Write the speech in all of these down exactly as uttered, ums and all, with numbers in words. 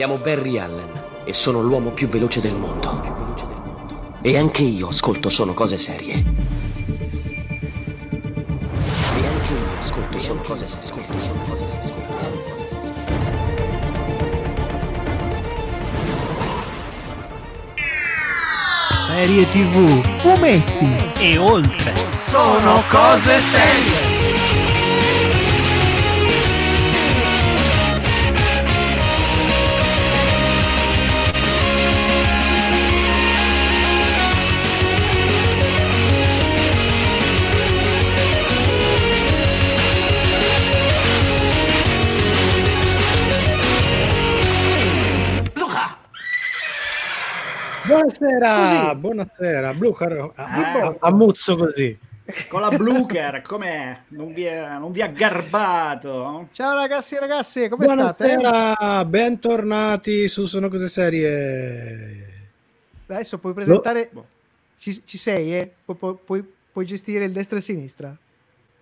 Chiamo Barry Allen e sono l'uomo più veloce del mondo. E anche io ascolto Sono Cose Serie. E anche io ascolto Sono Cose Serie. Ascolto Sono Cose Serie. Serie tivù, fumetti e oltre. Sono Cose Serie. Buonasera, così. Buonasera, Blucher, eh, ammuzzo così. Con la Blucher, com'è? Non vi è, non vi ha garbato? Ciao ragazzi e ragazze, come state? Buonasera, bentornati su Sono Cose Serie. Adesso puoi presentare, no. ci, ci sei, eh? Pu, pu, puoi, puoi gestire il destra e sinistra.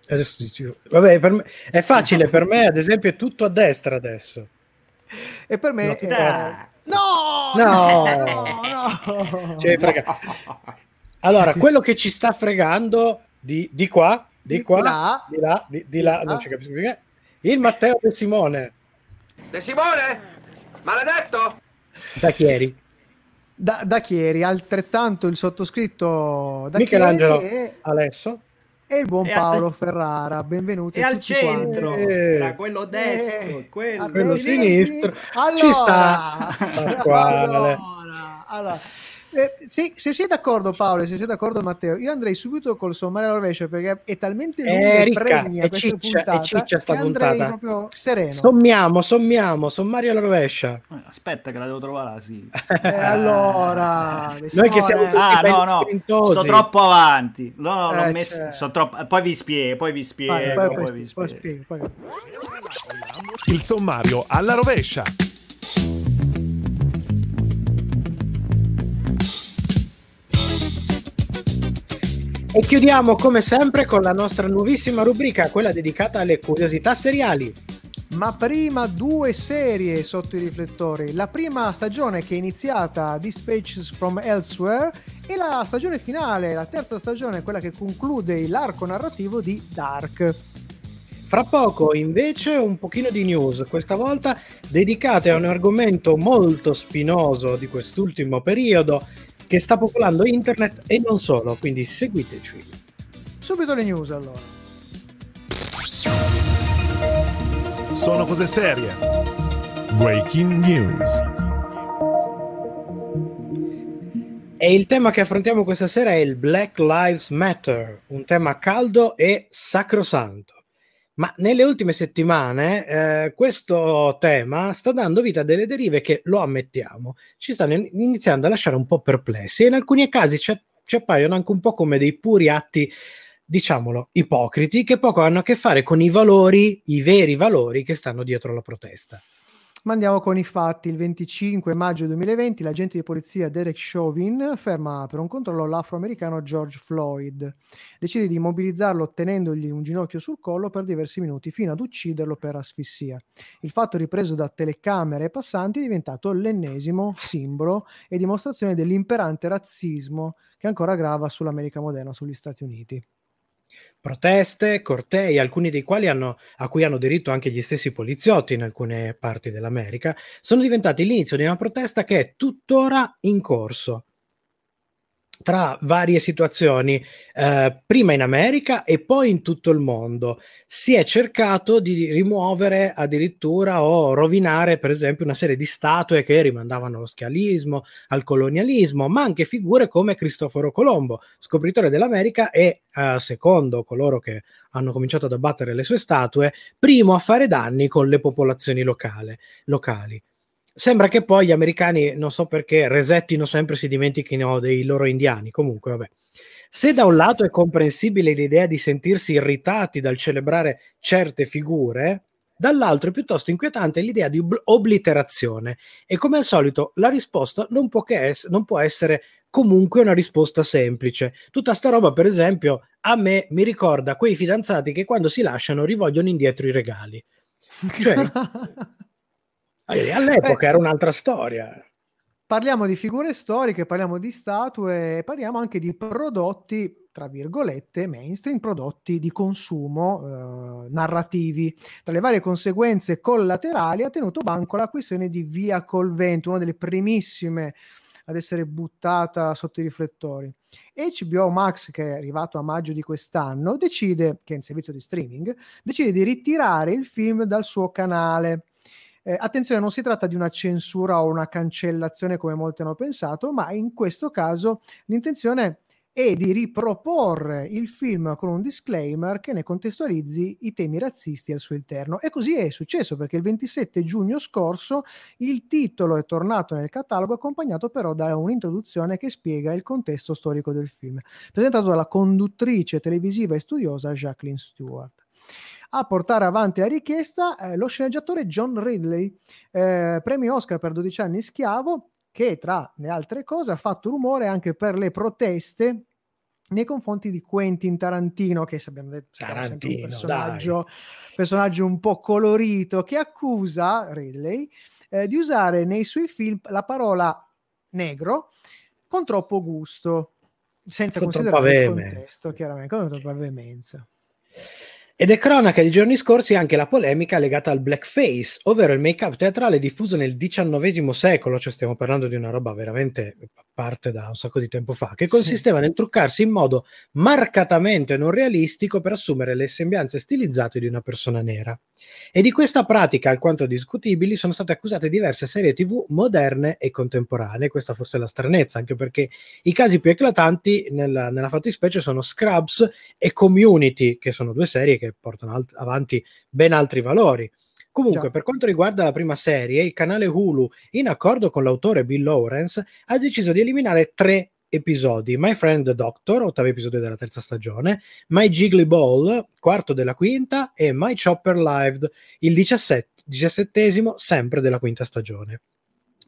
Adesso dicevo. Vabbè, per me, è facile, per me ad esempio è tutto a destra adesso. E per me... No, è... da... No! No! no, no. Cioè, frega... Allora, quello che ci sta fregando di, di qua, di, di qua, là, di là, di, di là, là, non ci capisco perché, il Matteo De Simone. De Simone? Maledetto? Da Chieri. Da, da Chieri, altrettanto il sottoscritto da Michelangelo e... Alessio. E il buon e Paolo al... Ferrara, benvenuti. E al centro, eh, quello destro, eh, quello, quello sinistro, allora, ci sta. Allora, allora. Eh, se, se sei d'accordo Paolo, se sei d'accordo Matteo, io andrei subito col sommario rovescio perché è talmente lungo eh, e pregna questa ciccia, puntata, è ciccia sta puntata. Proprio sereno. Sommiamo, sommiamo, sommario alla rovescia. Aspetta che la devo trovare, sì. Eh, allora, noi sono, che siamo eh, ah, no, no, sprintosi. Sto troppo avanti. No, no, eh, non messo, so troppo, poi vi spiego, poi vi spiego, poi, poi, poi, poi vi spiego. Spiego poi. Il sommario alla rovescia. E chiudiamo come sempre con la nostra nuovissima rubrica, quella dedicata alle curiosità seriali. Ma prima due serie sotto i riflettori, la prima stagione che è iniziata, Dispatches from Elsewhere, e la stagione finale, la terza stagione, quella che conclude l'arco narrativo di Dark. Fra poco invece un pochino di news, questa volta dedicate a un argomento molto spinoso di quest'ultimo periodo, che sta popolando internet e non solo, quindi seguiteci. Subito le news allora. Sono Cose Serie. Breaking news. E il tema che affrontiamo questa sera è il Black Lives Matter, un tema caldo e sacrosanto. Ma nelle ultime settimane eh, questo tema sta dando vita a delle derive che, lo ammettiamo, ci stanno iniziando a lasciare un po' perplessi e in alcuni casi ci, ci appaiono anche un po' come dei puri atti, diciamolo, ipocriti, che poco hanno a che fare con i valori, i veri valori che stanno dietro la protesta. Ma andiamo con i fatti. Il venticinque maggio duemilaventi l'agente di polizia Derek Chauvin ferma per un controllo l'afroamericano George Floyd. Decide di immobilizzarlo tenendogli un ginocchio sul collo per diversi minuti fino ad ucciderlo per asfissia. Il fatto, ripreso da telecamere e passanti, è diventato l'ennesimo simbolo e dimostrazione dell'imperante razzismo che ancora grava sull'America moderna, sugli Stati Uniti. Proteste, cortei, alcuni dei quali hanno, a cui hanno diritto anche gli stessi poliziotti in alcune parti dell'America, sono diventati l'inizio di una protesta che è tuttora in corso. Tra varie situazioni, eh, prima in America e poi in tutto il mondo, si è cercato di rimuovere addirittura o rovinare, per esempio, una serie di statue che rimandavano allo schiavismo, al colonialismo, ma anche figure come Cristoforo Colombo, scopritore dell'America e, eh, secondo coloro che hanno cominciato ad abbattere le sue statue, primo a fare danni con le popolazioni locale, locali. Sembra che poi gli americani, non so perché, resettino sempre, si dimentichino dei loro indiani. Comunque, vabbè. Se da un lato è comprensibile l'idea di sentirsi irritati dal celebrare certe figure, dall'altro è piuttosto inquietante l'idea di obliterazione. E come al solito, la risposta non può, che es- non può essere comunque una risposta semplice. Tutta sta roba, per esempio, a me mi ricorda quei fidanzati che quando si lasciano rivogliono indietro i regali. Cioè... All'epoca eh, era un'altra storia. Parliamo di figure storiche, parliamo di statue, parliamo anche di prodotti, tra virgolette, mainstream, prodotti di consumo, eh, narrativi. Tra le varie conseguenze collaterali ha tenuto banco la questione di Via Col Vento, una delle primissime ad essere buttata sotto i riflettori. H B O Max, che è arrivato a maggio di quest'anno, decide, che è un servizio di streaming, decide di ritirare il film dal suo canale. Eh, attenzione, non si tratta di una censura o una cancellazione come molti hanno pensato, ma in questo caso l'intenzione è di riproporre il film con un disclaimer che ne contestualizzi i temi razzisti al suo interno. E così è successo, perché il ventisette giugno scorso il titolo è tornato nel catalogo, accompagnato però da un'introduzione che spiega il contesto storico del film, presentato dalla conduttrice televisiva e studiosa Jacqueline Stewart. A portare avanti la richiesta eh, lo sceneggiatore John Ridley, eh, premio Oscar per dodici anni schiavo, che tra le altre cose ha fatto rumore anche per le proteste nei confronti di Quentin Tarantino, che sappiamo è sempre un personaggio, personaggio un po' colorito, che accusa Ridley eh, di usare nei suoi film la parola negro con troppo gusto, senza con considerare il contesto, chiaramente, con troppa veemenza. Ed è cronaca di giorni scorsi anche la polemica legata al blackface, ovvero il make-up teatrale diffuso nel diciannovesimo secolo, cioè stiamo parlando di una roba veramente a parte da un sacco di tempo fa, che consisteva sì. nel truccarsi in modo marcatamente non realistico per assumere le sembianze stilizzate di una persona nera. E di questa pratica, alquanto discutibili, sono state accusate diverse serie tivù moderne e contemporanee. Questa forse è la stranezza, anche perché i casi più eclatanti nella, nella fattispecie sono Scrubs e Community, che sono due serie che portano alt- avanti ben altri valori. Comunque, Già. per quanto riguarda la prima serie, il canale Hulu, in accordo con l'autore Bill Lawrence, ha deciso di eliminare tre episodi: My Friend the Doctor, ottavo episodio della terza stagione, My Jiggly Ball, quarto della quinta, e My Chopper Live, il diciassett- diciassettesimo, sempre della quinta stagione.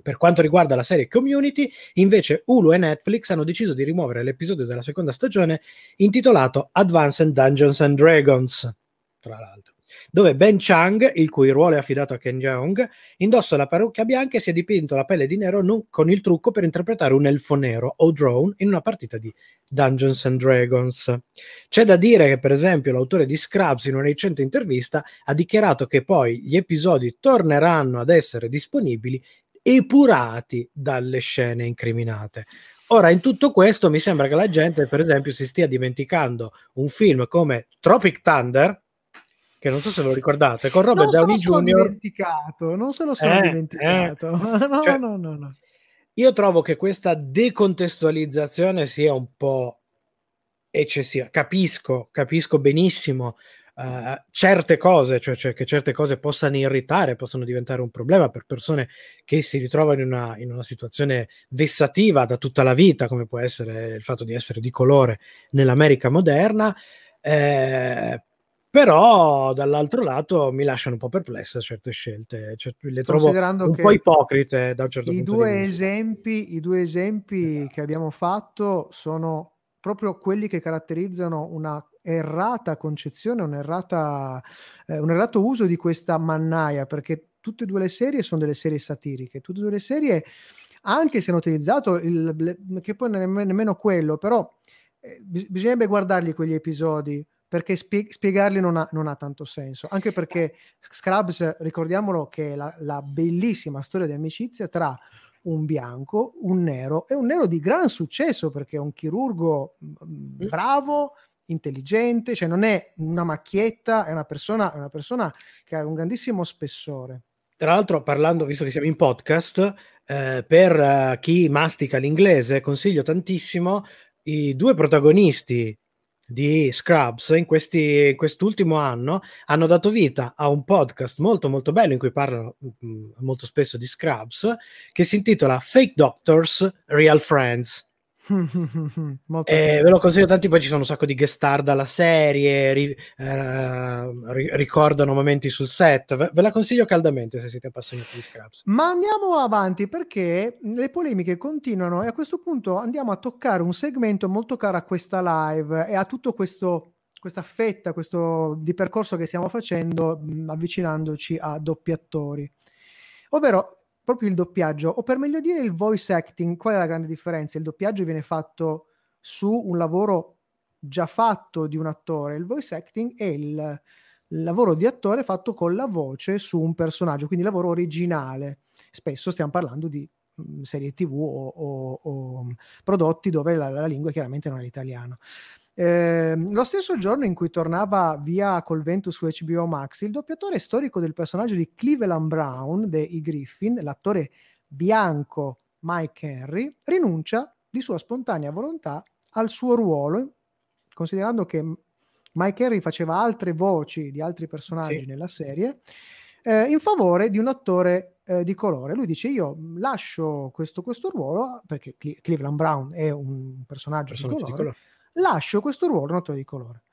Per quanto riguarda la serie Community, invece Hulu e Netflix hanno deciso di rimuovere l'episodio della seconda stagione intitolato Advanced Dungeons and Dragons, tra l'altro, dove Ben Chang, il cui ruolo è affidato a Ken Jeong, indossa la parrucchia bianca e si è dipinto la pelle di nero nu- con il trucco per interpretare un elfo nero o drone in una partita di Dungeons and Dragons. C'è da dire che, per esempio, l'autore di Scrubs in una recente intervista ha dichiarato che poi gli episodi torneranno ad essere disponibili epurati dalle scene incriminate. Ora, in tutto questo mi sembra che la gente, per esempio, si stia dimenticando un film come Tropic Thunder, che non so se lo ricordate, con Robert Downey Junior Non se lo sono dimenticato, non se lo sono eh, dimenticato. Eh. No, cioè, no, no, no. Io trovo che questa decontestualizzazione sia un po' eccessiva. Capisco, capisco benissimo Uh, certe cose, cioè, cioè che certe cose possano irritare, possono diventare un problema per persone che si ritrovano in una, in una situazione vessativa da tutta la vita, come può essere il fatto di essere di colore nell'America moderna, eh, però dall'altro lato mi lasciano un po' perplessa certe scelte, cioè, le trovo un po' ipocrite da un certo punto due di vista. Esempi, i due esempi esatto. che abbiamo fatto sono proprio quelli che caratterizzano una errata concezione, un, errata, eh, un errato uso di questa mannaia, perché tutte e due le serie sono delle serie satiriche, tutte e due le serie, anche se hanno utilizzato il ble- che poi nemmeno, nemmeno quello, però eh, bis- bisognerebbe guardarli quegli episodi, perché spie- spiegarli non ha, non ha tanto senso, anche perché Scrubs, ricordiamolo, che è la, la bellissima storia di amicizia tra un bianco, un nero, e un nero di gran successo, perché è un chirurgo bravo, intelligente, cioè non è una macchietta, è una persona, è una persona che ha un grandissimo spessore. Tra l'altro, parlando, visto che siamo in podcast, eh, per eh, chi mastica l'inglese, consiglio tantissimo i due protagonisti di Scrubs. In questi, quest'ultimo anno hanno dato vita a un podcast molto molto bello in cui parlano mh, molto spesso di Scrubs, che si intitola Fake Doctors, Real Friends. Eh, ve lo consiglio tanti, poi ci sono un sacco di guest star dalla serie, ri, eh, ri, ricordano momenti sul set, ve, ve la consiglio caldamente se siete appassionati di Scrubs. Ma andiamo avanti, perché le polemiche continuano, e a questo punto andiamo a toccare un segmento molto caro a questa live e a tutto questo, questa fetta, questo di percorso che stiamo facendo mh, avvicinandoci a doppi attori. ovvero proprio il doppiaggio, o per meglio dire il voice acting. Qual è la grande differenza? Il doppiaggio viene fatto su un lavoro già fatto di un attore, il voice acting è il lavoro di attore fatto con la voce su un personaggio, quindi lavoro originale. Spesso stiamo parlando di mh, serie tv o, o, o prodotti dove la, la lingua chiaramente non è l'italiano. Eh, lo stesso giorno in cui tornava Via Col Vento su H B O Max, il doppiatore storico del personaggio di Cleveland Brown dei Griffin, l'attore bianco Mike Henry, rinuncia di sua spontanea volontà al suo ruolo, considerando che Mike Henry faceva altre voci di altri personaggi sì. nella serie, eh, in favore di un attore eh, di colore. Lui dice: io lascio questo, questo ruolo, perché Cle- Cleveland Brown è un personaggio, personaggio di colore, di colore. Lascio questo ruolo un attore di colore.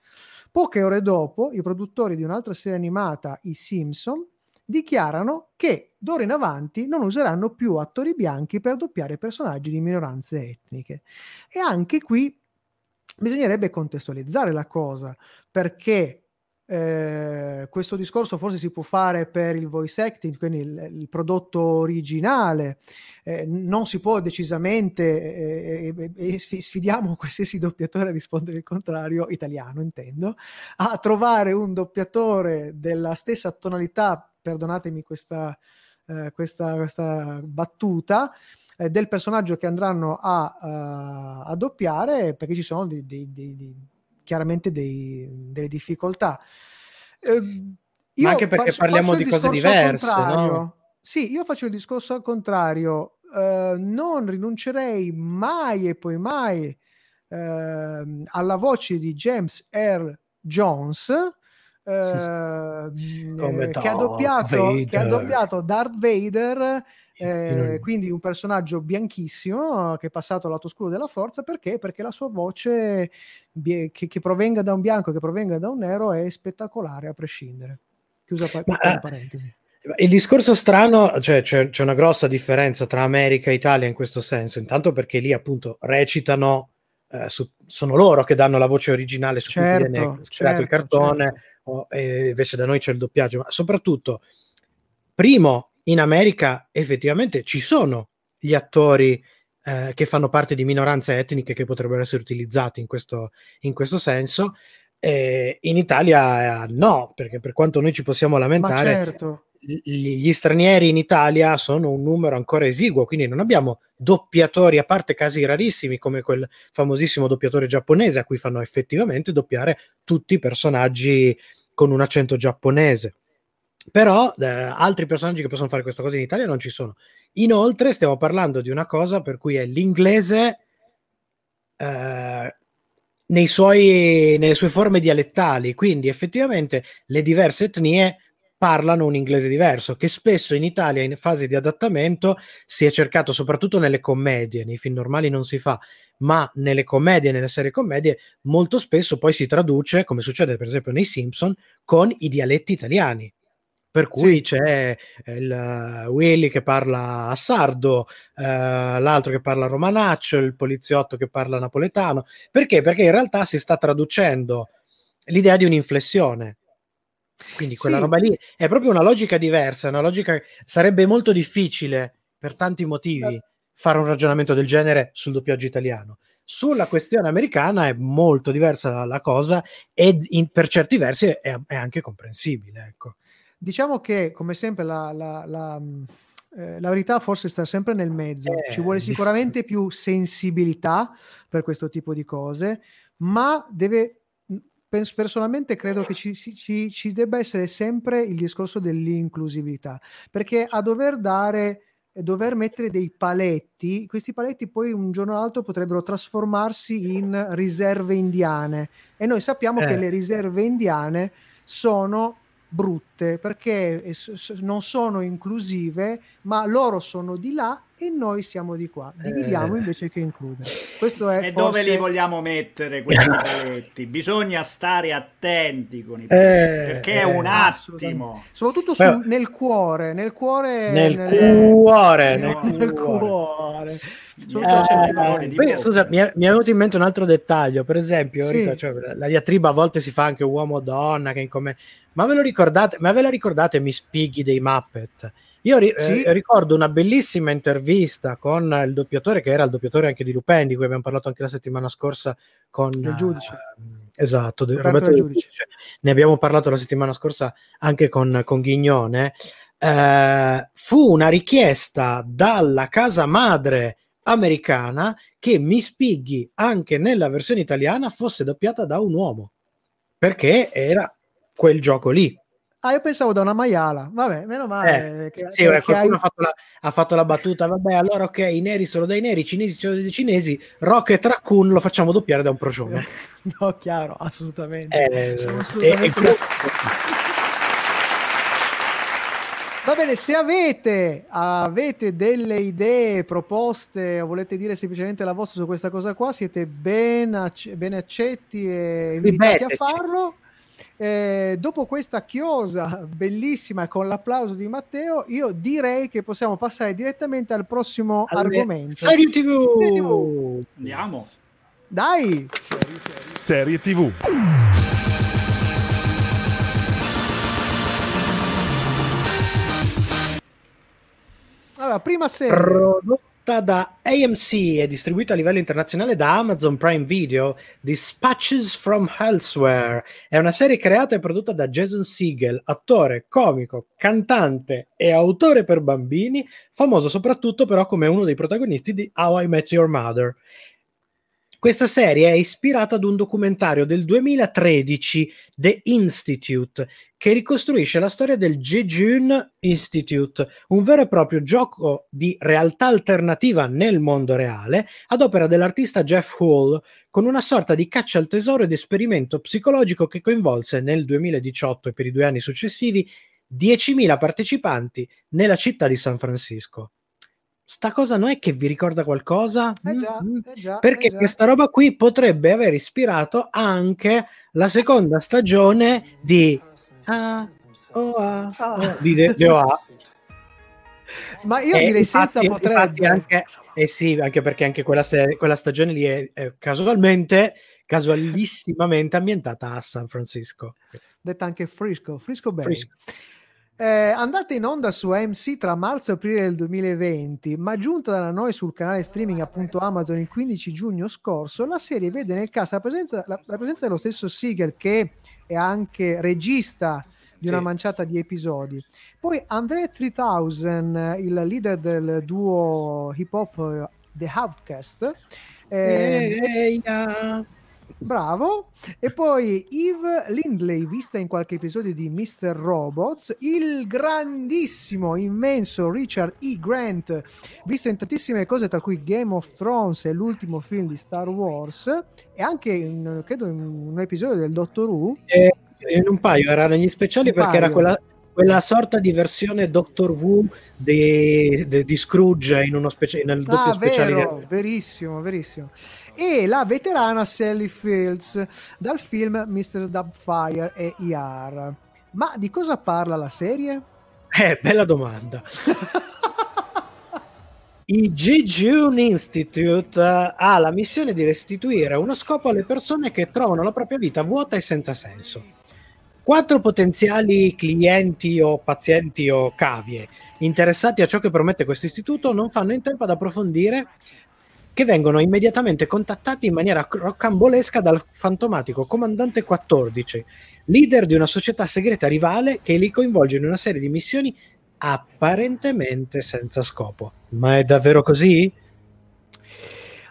Poche ore dopo, i produttori di un'altra serie animata, i Simpson, dichiarano che d'ora in avanti non useranno più attori bianchi per doppiare personaggi di minoranze etniche. E anche qui bisognerebbe contestualizzare la cosa, perché eh, questo discorso forse si può fare per il voice acting, quindi il, il prodotto originale, eh, non si può decisamente, eh, eh, sfidiamo qualsiasi doppiatore a rispondere il contrario, italiano intendo, a trovare un doppiatore della stessa tonalità, perdonatemi questa, eh, questa, questa battuta, del personaggio che andranno a, uh, a doppiare, perché ci sono dei, dei, dei, dei, chiaramente dei, delle difficoltà. Eh, Ma anche perché faccio, parliamo faccio di cose diverse, no? Sì, io faccio il discorso al contrario. Uh, non rinuncerei mai e poi mai uh, alla voce di James R. Jones, Uh, Come che, ha doppiato, che ha doppiato Darth Vader, eh, quindi un personaggio bianchissimo che è passato al lato oscuro della forza, perché? Perché la sua voce che, che provenga da un bianco, che provenga da un nero, è spettacolare a prescindere. Chiusa par- Ma, parentesi. Il discorso strano, cioè c'è, c'è una grossa differenza tra America e Italia in questo senso, intanto perché lì appunto recitano, eh, su, sono loro che danno la voce originale su certo, cui viene creato certo, il cartone. Certo. E invece da noi c'è il doppiaggio, ma soprattutto, primo, in America effettivamente ci sono gli attori eh, che fanno parte di minoranze etniche che potrebbero essere utilizzati in questo, in questo senso, e in Italia eh, no, perché per quanto noi ci possiamo lamentare, certo. gli stranieri in Italia sono un numero ancora esiguo, quindi non abbiamo doppiatori, a parte casi rarissimi come quel famosissimo doppiatore giapponese a cui fanno effettivamente doppiare tutti i personaggi con un accento giapponese, però eh, altri personaggi che possono fare questa cosa in Italia non ci sono. Inoltre stiamo parlando di una cosa per cui è l'inglese eh, nei suoi, nelle sue forme dialettali, quindi effettivamente le diverse etnie parlano un inglese diverso, che spesso in Italia in fase di adattamento si è cercato, soprattutto nelle commedie, nei film normali non si fa, ma nelle commedie, nelle serie commedie, molto spesso poi si traduce, come succede per esempio nei Simpson, con i dialetti italiani. Per cui sì. c'è il uh, Willy che parla sardo, uh, l'altro che parla romanaccio, il poliziotto che parla napoletano. Perché? Perché in realtà si sta traducendo l'idea di un'inflessione. Quindi quella sì. roba lì è proprio una logica diversa, una logica sarebbe molto difficile per tanti motivi fare un ragionamento del genere sul doppiaggio italiano. Sulla questione americana è molto diversa la cosa e in, per certi versi è, è anche comprensibile, ecco. Diciamo che come sempre la, la, la, eh, la verità forse sta sempre nel mezzo, eh, ci vuole sicuramente difficile. Più sensibilità per questo tipo di cose, ma deve personalmente credo che ci, ci, ci debba essere sempre il discorso dell'inclusività, perché a dover dare, a dover mettere dei paletti, questi paletti poi un giorno o l'altro potrebbero trasformarsi in riserve indiane, e noi sappiamo eh. che le riserve indiane sono brutte perché non sono inclusive, ma loro sono di là e noi siamo di qua, dividiamo eh. invece che includere. Questo è e forse... dove li vogliamo mettere questi paletti? Bisogna stare attenti con i paletti, eh, perché eh, è un attimo soprattutto su, Beh, nel cuore nel cuore nel, nel cuore nel, nel, nel cuore, cuore. Eh, poi, scusa, mi è, mi è venuto in mente un altro dettaglio, per esempio sì. Rita, cioè, la diatriba a volte si fa anche uomo-donna, che come ma ve lo ricordate ma ve la ricordate Miss Piggy dei Muppet? Io ri- sì. eh, ricordo una bellissima intervista con il doppiatore, che era il doppiatore anche di Lupin, di cui abbiamo parlato anche la settimana scorsa, con il giudice. Uh, esatto, il Roberto Giudice. Ne abbiamo parlato la settimana scorsa anche con, con Ghignone. Eh, fu una richiesta dalla casa madre americana che Miss Piggy, anche nella versione italiana, fosse doppiata da un uomo, perché era quel gioco lì. Ah, io pensavo da una maiala. Vabbè, meno male. Eh, che, sì, che, qualcuno hai... ha, fatto la, ha fatto la battuta. Vabbè, allora ok, i neri sono dei neri, i cinesi sono dei cinesi, Rocket Raccoon lo facciamo doppiare da un procione. No, chiaro, assolutamente. Eh, assolutamente. Eh, eh, Va bene, se avete, avete delle idee, proposte, o volete dire semplicemente la vostra su questa cosa qua, siete ben, ac- ben accetti e invitati Ribeteci. a farlo. Eh, dopo questa chiosa bellissima con l'applauso di Matteo, io direi che possiamo passare direttamente al prossimo All argomento. Serie tivù. Serie tivù. Andiamo. Dai. Serie, serie. serie tivù. Allora, prima serie. Prodo. Da A M C e distribuito a livello internazionale da Amazon Prime Video, Dispatches from Elsewhere è una serie creata e prodotta da Jason Segel, attore, comico, cantante e autore per bambini, famoso soprattutto però come uno dei protagonisti di How I Met Your Mother. Questa serie è ispirata ad un documentario del duemilatredici, The Institute, che ricostruisce la storia del Jejune Institute, un vero e proprio gioco di realtà alternativa nel mondo reale, ad opera dell'artista Jeff Hull, con una sorta di caccia al tesoro ed esperimento psicologico che coinvolse nel duemiladiciotto e per i due anni successivi diecimila partecipanti nella città di San Francisco. Sta cosa non è che vi ricorda qualcosa? Eh già, mm-hmm. eh già, Perché eh già. Questa roba qui potrebbe aver ispirato anche la seconda stagione di Ah, O A, ah. di de, de O A. Ma io e direi infatti, senza potrebbe anche, eh sì, anche perché anche quella, serie, quella stagione lì è, è casualmente, casualissimamente ambientata a San Francisco. Detta anche Frisco, Frisco Bay. Frisco. Eh, andate in onda su A M C tra marzo e aprile del duemilaventi, ma giunta da noi sul canale streaming appunto Amazon il quindici giugno scorso, la serie vede nel cast la presenza, la, la presenza dello stesso Segel, che è anche regista di sì. una manciata di episodi. Poi André tremila, il leader del duo hip hop The Outcast, eh, hey, yeah. Bravo. E poi Eve Lindley, vista in qualche episodio di mister Robots, il grandissimo, immenso Richard E. Grant, visto in tantissime cose, tra cui Game of Thrones e l'ultimo film di Star Wars, e anche in, credo in un episodio del Doctor Who. Eh, in un paio, erano gli speciali, perché paio. era quella... quella sorta di versione Doctor Who di, di, di Scrooge in uno specie, nel doppio ah, speciale. Vero, verissimo, verissimo. E la veterana Sally Fields dal film mister Doubtfire e E R. Ma di cosa parla la serie? Eh, bella domanda. Il Jejune Institute ha la missione di restituire uno scopo alle persone che trovano la propria vita vuota e senza senso. Quattro potenziali clienti o pazienti o cavie interessati a ciò che promette questo istituto non fanno in tempo ad approfondire, che vengono immediatamente contattati in maniera rocambolesca dal fantomatico comandante quattordici, leader di una società segreta rivale che li coinvolge in una serie di missioni apparentemente senza scopo. Ma è davvero così?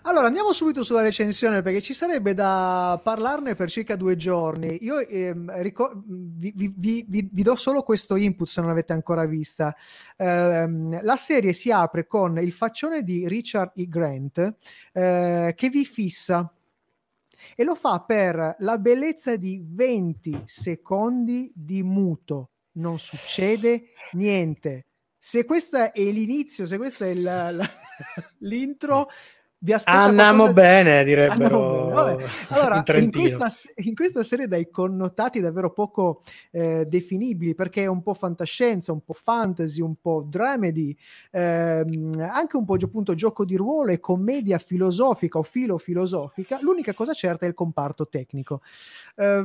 Allora, andiamo subito sulla recensione, perché ci sarebbe da parlarne per circa due giorni. Io ehm, ricor- vi, vi, vi, vi do solo questo input se non l'avete ancora vista. Eh, la serie si apre con il faccione di Richard E. Grant eh, che vi fissa, e lo fa per la bellezza di venti secondi di muto. Non succede niente. Se questo è l'inizio, se questo è il, la, l'intro... vi aspetta andiamo qualcosa... bene direbbero bene. Vabbè. Allora, in, in, questa, in questa serie dai connotati davvero poco eh, definibili, perché è un po' fantascienza, un po' fantasy, un po' dramedy, ehm, anche un po' appunto gioco di ruolo e commedia filosofica o filofilosofica. L'unica cosa certa è il comparto tecnico, eh,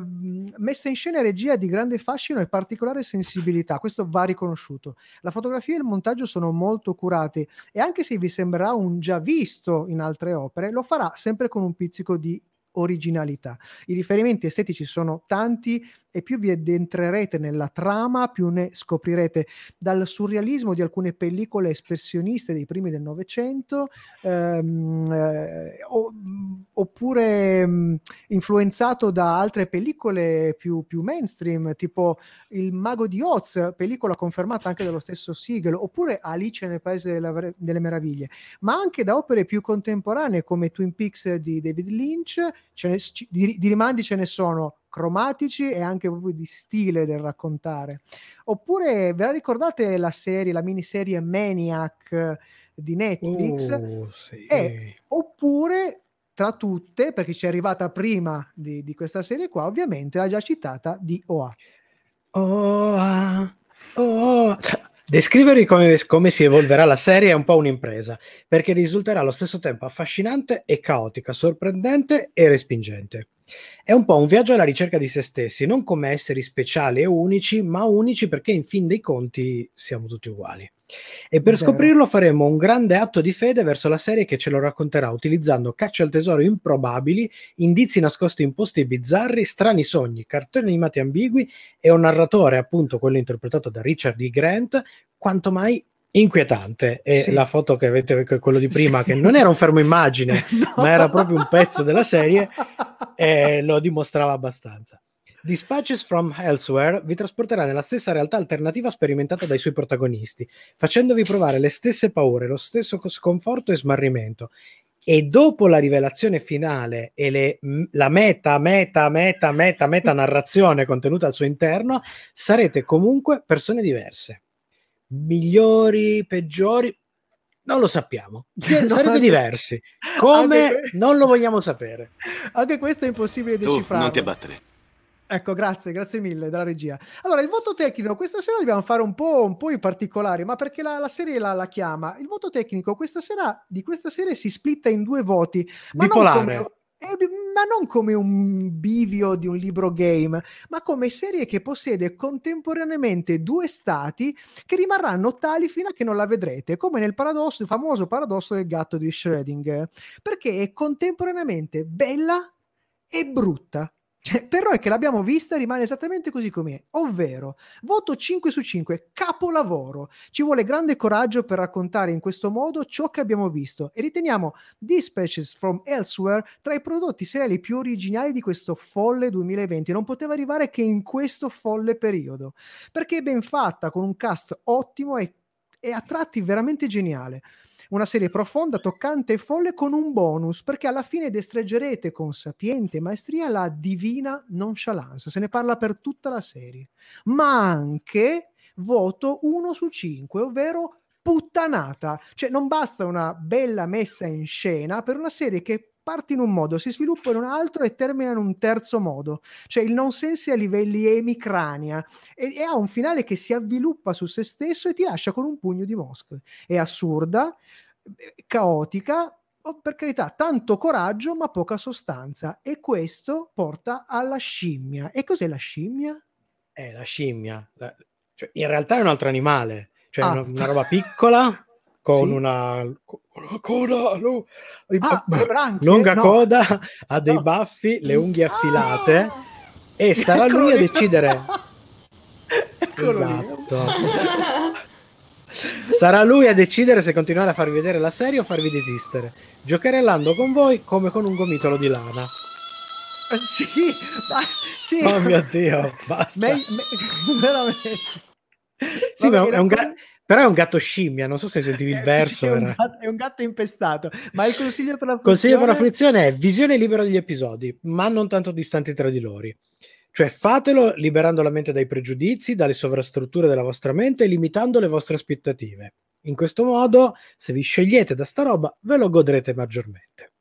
messa in scena e regia di grande fascino e particolare sensibilità, questo va riconosciuto. La fotografia e il montaggio sono molto curati e anche se vi sembrerà un già visto in altre opere, lo farà sempre con un pizzico di originalità. I riferimenti estetici sono tanti e più vi addentrerete nella trama più ne scoprirete, dal surrealismo di alcune pellicole espressioniste dei primi del Novecento ehm, eh, oppure mh, influenzato da altre pellicole più, più mainstream, tipo Il Mago di Oz, pellicola confermata anche dallo stesso Siegel, oppure Alice nel Paese della, delle Meraviglie, ma anche da opere più contemporanee come Twin Peaks di David Lynch. Ce ne, di, di rimandi ce ne sono cromatici e anche proprio di stile del raccontare. Oppure ve la ricordate la serie, la miniserie Maniac di Netflix? Oh, sì. E, oppure tra tutte, perché ci è arrivata prima di, di questa serie qua, ovviamente la già citata di O A. O A, O A. Descrivervi come, come si evolverà la serie è un po' un'impresa, perché risulterà allo stesso tempo affascinante e caotica, sorprendente e respingente. È un po' un viaggio alla ricerca di se stessi, non come esseri speciali e unici, ma unici perché in fin dei conti siamo tutti uguali. E per scoprirlo faremo un grande atto di fede verso la serie che ce lo racconterà, utilizzando caccia al tesoro improbabili, indizi nascosti in posti bizzarri, strani sogni, cartoni animati ambigui e un narratore, appunto quello interpretato da Richard E. Grant, quanto mai inquietante. E sì, la foto che avete, quello di prima, sì, che non era un fermo immagine no, ma era proprio un pezzo della serie e lo dimostrava abbastanza. Dispatches from Elsewhere vi trasporterà nella stessa realtà alternativa sperimentata dai suoi protagonisti, facendovi provare le stesse paure, lo stesso sconforto e smarrimento. E dopo la rivelazione finale e le, la meta, meta, meta, meta, meta narrazione contenuta al suo interno, sarete comunque persone diverse. Migliori, peggiori, non lo sappiamo, sarete diversi. Come? Non lo vogliamo sapere. Anche questo è impossibile decifrare. Tu non ti abbattere. Ecco, grazie, grazie mille della regia. Allora, il voto tecnico, questa sera dobbiamo fare un po', un po' in particolare, ma perché la, la serie la, la chiama. Il voto tecnico questa sera, di questa serie si splitta in due voti. Ma bipolare. Non come, eh, ma non come un bivio di un libro game, ma come serie che possiede contemporaneamente due stati che rimarranno tali fino a che non la vedrete, come nel paradosso, il famoso paradosso del gatto di Schrödinger, perché è contemporaneamente bella e brutta. Cioè, però è che l'abbiamo vista, rimane esattamente così com'è, ovvero voto cinque su cinque, capolavoro. Ci vuole grande coraggio per raccontare in questo modo ciò che abbiamo visto e riteniamo Dispatches from Elsewhere tra i prodotti seriali più originali di questo folle duemilaventi. Non poteva arrivare che in questo folle periodo, perché è ben fatta, con un cast ottimo e, e a tratti veramente geniale. Una serie profonda, toccante e folle, con un bonus, perché alla fine destreggerete con sapiente maestria la divina nonchalance. Se ne parla per tutta la serie. Ma anche voto uno su cinque, ovvero puttanata. Cioè non basta una bella messa in scena per una serie che parte in un modo, si sviluppa in un altro e termina in un terzo modo. Cioè il nonsense a livelli emicrania e, e ha un finale che si avviluppa su se stesso e ti lascia con un pugno di mosche. È assurda, caotica, oh, per carità, tanto coraggio ma poca sostanza, e questo porta alla scimmia. E cos'è la scimmia? È la scimmia, la, cioè, in realtà è un altro animale, cioè ah. una, una roba piccola con sì? una, una coda lo, ah, b- branche, lunga no. coda, ha dei no. baffi, le unghie affilate ah! e sarà Eccolo lui a decidere esatto. sarà lui a decidere se continuare a farvi vedere la serie o farvi desistere, giocherellando con voi come con un gomitolo di lana. Sì, basta, sì. Oh mio Dio, basta. Me- me- veramente sì, ma è un gran... Però è un gatto scimmia, non so se sentivi il verso. Sì, è, un gatto, è un gatto impestato, ma il consiglio per la fruizione... consiglio per la fruizione è visione libera degli episodi, ma non tanto distanti tra di loro. Cioè fatelo liberando la mente dai pregiudizi, dalle sovrastrutture della vostra mente e limitando le vostre aspettative. In questo modo, se vi scegliete da sta roba, ve lo godrete maggiormente.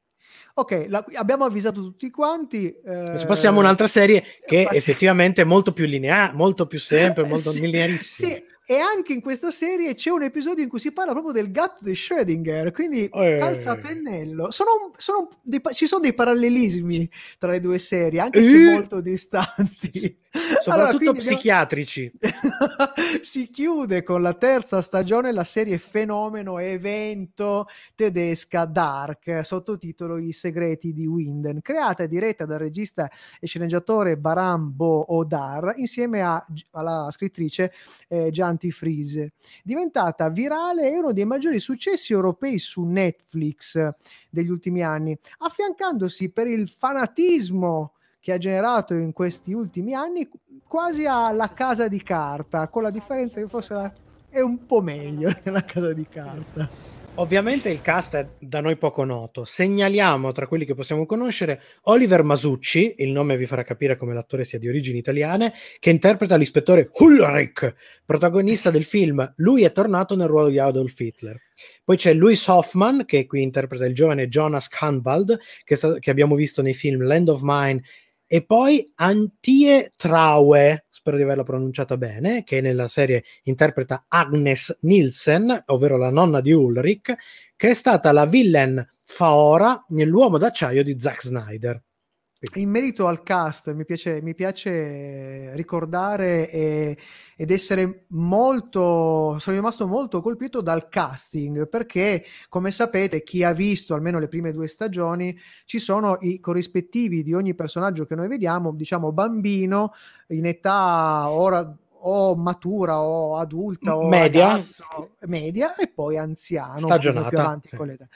Ok, la, abbiamo avvisato tutti quanti. Eh, passiamo a un'altra serie che passi- effettivamente è molto più lineare, molto più sempre, molto sì, linearissima. Sì. E anche in questa serie c'è un episodio in cui si parla proprio del gatto di Schrödinger, quindi eh. calza a pennello. Sono, sono dei, ci sono dei parallelismi tra le due serie, anche eh. se molto distanti. Soprattutto allora, psichiatrici. Si chiude con la terza stagione la serie fenomeno evento tedesca Dark, sottotitolo I segreti di Winden, creata e diretta dal regista e sceneggiatore Baran Bo-Odar insieme a, alla scrittrice eh, Jan Freeze, diventata virale e uno dei maggiori successi europei su Netflix degli ultimi anni, affiancandosi per il fanatismo che ha generato in questi ultimi anni quasi alla Casa di Carta, con la differenza che forse la... è un po' meglio della Casa di Carta. Ovviamente il cast è da noi poco noto. Segnaliamo tra quelli che possiamo conoscere Oliver Masucci, il nome vi farà capire come l'attore sia di origini italiane, che interpreta l'ispettore Ulrich, protagonista del film. Lui è tornato nel ruolo di Adolf Hitler. Poi c'è Louis Hoffman, che qui interpreta il giovane Jonas Canvald, che, sta- che abbiamo visto nei film Land of Mine, e poi Antje Traue, spero di averla pronunciata bene, che nella serie interpreta Agnes Nielsen, ovvero la nonna di Ulrich, che è stata la villain Faora nell'Uomo d'acciaio di Zack Snyder. In merito al cast, mi piace, mi piace ricordare e, ed essere molto, sono rimasto molto colpito dal casting, perché come sapete, chi ha visto almeno le prime due stagioni, ci sono i corrispettivi di ogni personaggio che noi vediamo, diciamo bambino, in età ora o matura o adulta o media, ragazzo, media e poi anziano, stagionata più avanti con l'età.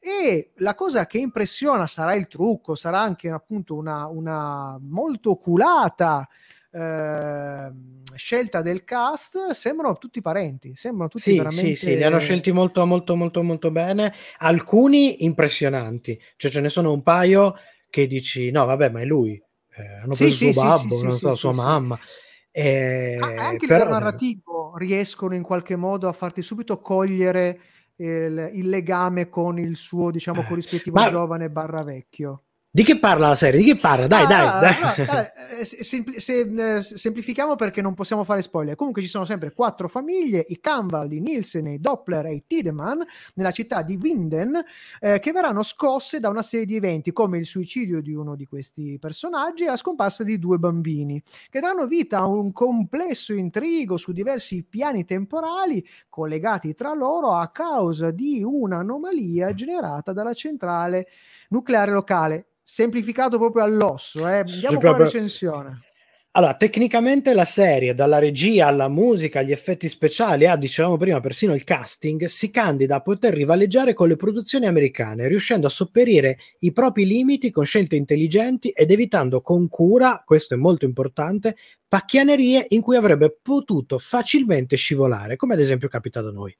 E la cosa che impressiona sarà il trucco, sarà anche appunto una, una molto oculata eh, scelta del cast. Sembrano tutti parenti, sembrano tutti sì, veramente sì, sì, li hanno scelti molto molto molto molto bene, alcuni impressionanti, cioè ce ne sono un paio che dici no vabbè ma è lui, eh, hanno preso sì, il suo sì, babbo, sì, non sì, so, sì, sua sì, mamma sì. Eh, ah, anche però... il narrativo riescono in qualche modo a farti subito cogliere il, il legame con il suo diciamo eh, corrispettivo ma... giovane barra vecchio. Di che parla la serie? Di che parla? Dai, ah, dai, dai. Allora, sempl- se, se, semplifichiamo perché non possiamo fare spoiler. Comunque ci sono sempre quattro famiglie, i Canval, i Nielsen, i Doppler e i Tiedemann, nella città di Winden, eh, che verranno scosse da una serie di eventi come il suicidio di uno di questi personaggi e la scomparsa di due bambini, che daranno vita a un complesso intrigo su diversi piani temporali collegati tra loro a causa di un'anomalia generata dalla centrale nucleare locale. Semplificato proprio all'osso, eh. Andiamo con la recensione. Allora, tecnicamente la serie, dalla regia alla musica, agli effetti speciali, a, dicevamo prima, persino il casting, si candida a poter rivaleggiare con le produzioni americane, riuscendo a sopperire i propri limiti con scelte intelligenti ed evitando con cura, questo è molto importante, pacchianerie in cui avrebbe potuto facilmente scivolare, come ad esempio capita da noi.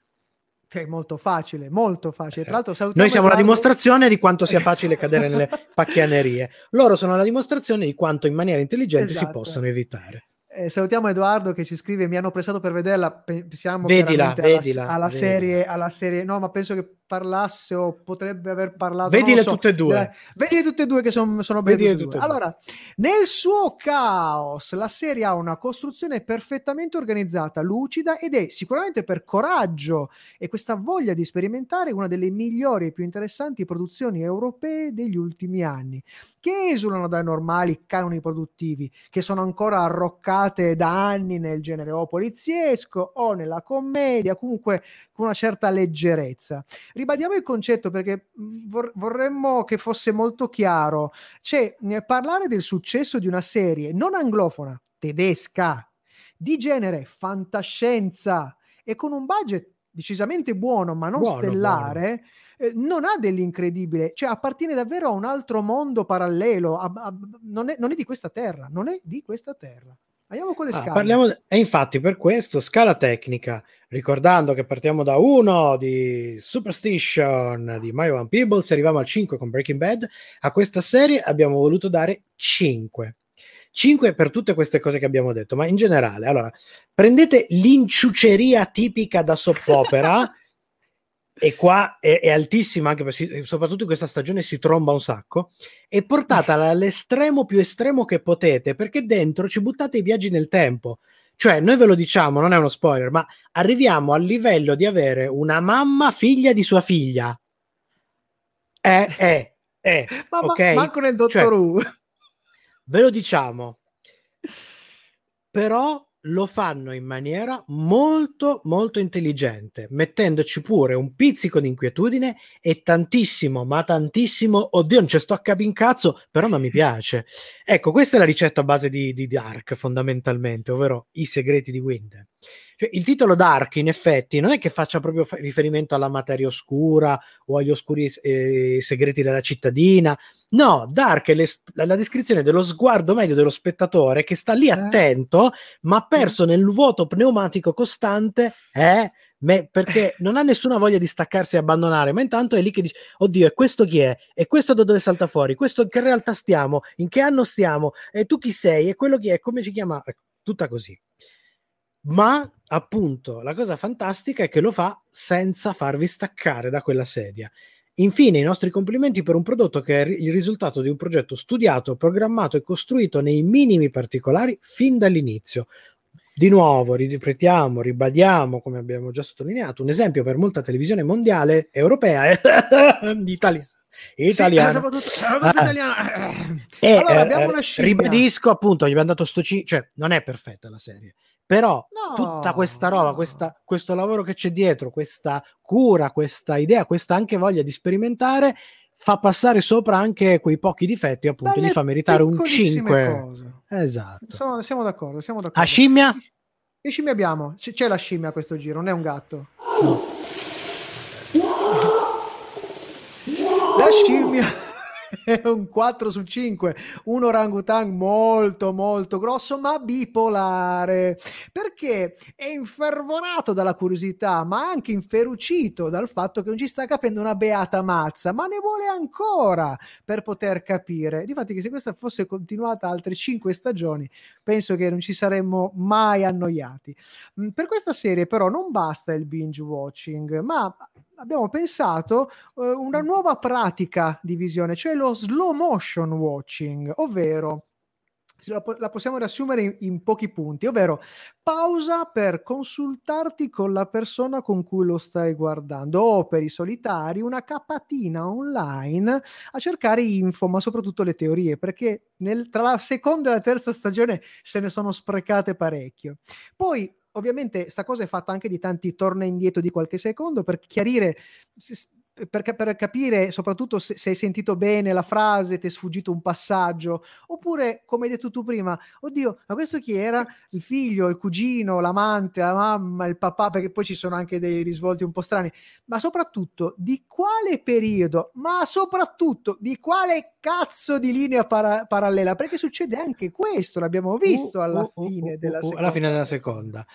È molto facile, molto facile. Tra l'altro salutiamo, noi siamo la dimostrazione di quanto sia facile cadere nelle pacchianerie. Loro sono la dimostrazione di quanto in maniera intelligente esatto. si possono evitare. Eh, salutiamo Edoardo che ci scrive: mi hanno pressato per vederla. Pensiamo vedila, veramente vedila, alla, alla vedila. serie, alla serie. No, ma penso che parlasse o potrebbe aver parlato. Vedile so. tutte e due. Vedile tutte e due che son, sono belle. Allora, nel suo caos, la serie ha una costruzione perfettamente organizzata, lucida ed è sicuramente per coraggio e questa voglia di sperimentare una delle migliori e più interessanti produzioni europee degli ultimi anni, che esulano dai normali canoni produttivi che sono ancora arroccate da anni nel genere o poliziesco o nella commedia, comunque con una certa leggerezza. Ribadiamo il concetto perché vor- vorremmo che fosse molto chiaro, cioè parlare del successo di una serie non anglofona, tedesca, di genere fantascienza e con un budget decisamente buono ma non buono, stellare buono. Eh, non ha dell'incredibile, cioè appartiene davvero a un altro mondo parallelo, a, a, non, è, non è di questa terra, non è di questa terra. Andiamo con le ah, scale. Parliamo, e infatti per questo, scala tecnica, ricordando che partiamo da uno di Superstition di My One Peebles, arriviamo al cinque con Breaking Bad, a questa serie abbiamo voluto dare cinque. cinque per tutte queste cose che abbiamo detto, ma in generale, allora, prendete l'inciuceria tipica da soppopera e qua è, è altissima anche per, soprattutto in questa stagione si tromba un sacco, è portata all'estremo più estremo che potete, perché dentro ci buttate i viaggi nel tempo. Cioè, noi ve lo diciamo, non è uno spoiler, ma arriviamo al livello di avere una mamma figlia di sua figlia. Eh, eh, eh. Ma okay? Manco nel Doctor Who. Cioè, ve lo diciamo. Però lo fanno in maniera molto, molto intelligente, mettendoci pure un pizzico di inquietudine e tantissimo, ma tantissimo, oddio, non ci sto a capire un cazzo, però ma mi piace. Ecco, questa è la ricetta a base di, di Dark, fondamentalmente, ovvero i segreti di Wind. Cioè, il titolo Dark, in effetti, non è che faccia proprio fa- riferimento alla materia oscura o agli oscuri eh, segreti della cittadina. No, Dark è le, la descrizione dello sguardo medio dello spettatore che sta lì attento, ma perso nel vuoto pneumatico costante, eh, me, perché non ha nessuna voglia di staccarsi e abbandonare, ma intanto è lì che dice, oddio, e questo chi è? E questo da dove salta fuori? Questo in che realtà stiamo? In che anno stiamo? E tu chi sei? E quello chi è? Come si chiama? Tutta così. Ma appunto la cosa fantastica è che lo fa senza farvi staccare da quella sedia. Infine i nostri complimenti per un prodotto che è il risultato di un progetto studiato, programmato e costruito nei minimi particolari fin dall'inizio. Di nuovo ripetiamo, ribadiamo, come abbiamo già sottolineato, un esempio per molta televisione mondiale, europea e italiana. Italiana. Sì, soprattutto, soprattutto italiana. E, allora, abbiamo una scimmia. Ribadisco, appunto, gli abbiamo dato sto c- cioè non è perfetta la serie. Però no, tutta questa roba, no. questa, questo lavoro che c'è dietro, questa cura, questa idea, questa anche voglia di sperimentare, fa passare sopra anche quei pochi difetti, appunto, dalle gli fa meritare un cinque. Cose. Esatto. Sono, siamo d'accordo, siamo d'accordo. A scimmia? Che scimmia abbiamo? C- c'è la scimmia a questo giro, non è un gatto. No. La scimmia... è un quattro su cinque, un orangutan molto molto grosso ma bipolare, perché è infervorato dalla curiosità ma anche inferocito dal fatto che non ci sta capendo una beata mazza, ma ne vuole ancora per poter capire. Difatti, che se questa fosse continuata altre cinque stagioni penso che non ci saremmo mai annoiati. Per questa serie però non basta il binge watching, ma abbiamo pensato eh, una nuova pratica di visione, cioè lo slow motion watching, ovvero la possiamo riassumere in, in pochi punti, ovvero pausa per consultarti con la persona con cui lo stai guardando, o per i solitari una capatina online a cercare info, ma soprattutto le teorie, perché nel, tra la seconda e la terza stagione se ne sono sprecate parecchio. Poi ovviamente sta cosa è fatta anche di tanti torna indietro di qualche secondo per chiarire, per, per capire soprattutto se, se hai sentito bene la frase, ti è sfuggito un passaggio, oppure come hai detto tu prima, oddio, ma questo chi era? Il figlio, il cugino, l'amante, la mamma, il papà, perché poi ci sono anche dei risvolti un po' strani, ma soprattutto di quale periodo, ma soprattutto di quale cazzo di linea para- parallela, perché succede anche questo, l'abbiamo visto alla fine della seconda. Alla fine della seconda.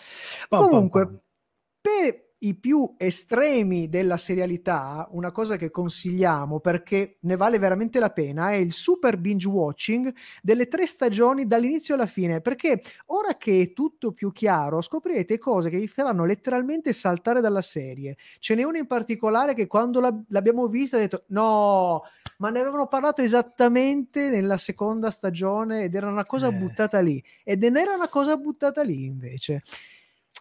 Pom, Comunque, pom, pom. per i più estremi della serialità, una cosa che consigliamo perché ne vale veramente la pena è il super binge watching delle tre stagioni dall'inizio alla fine, perché ora che è tutto più chiaro scoprirete cose che vi faranno letteralmente saltare dalla serie. Ce n'è una in particolare che quando la, l'abbiamo vista ho detto no, ma ne avevano parlato esattamente nella seconda stagione ed era una cosa eh. buttata lì, ed era una cosa buttata lì invece.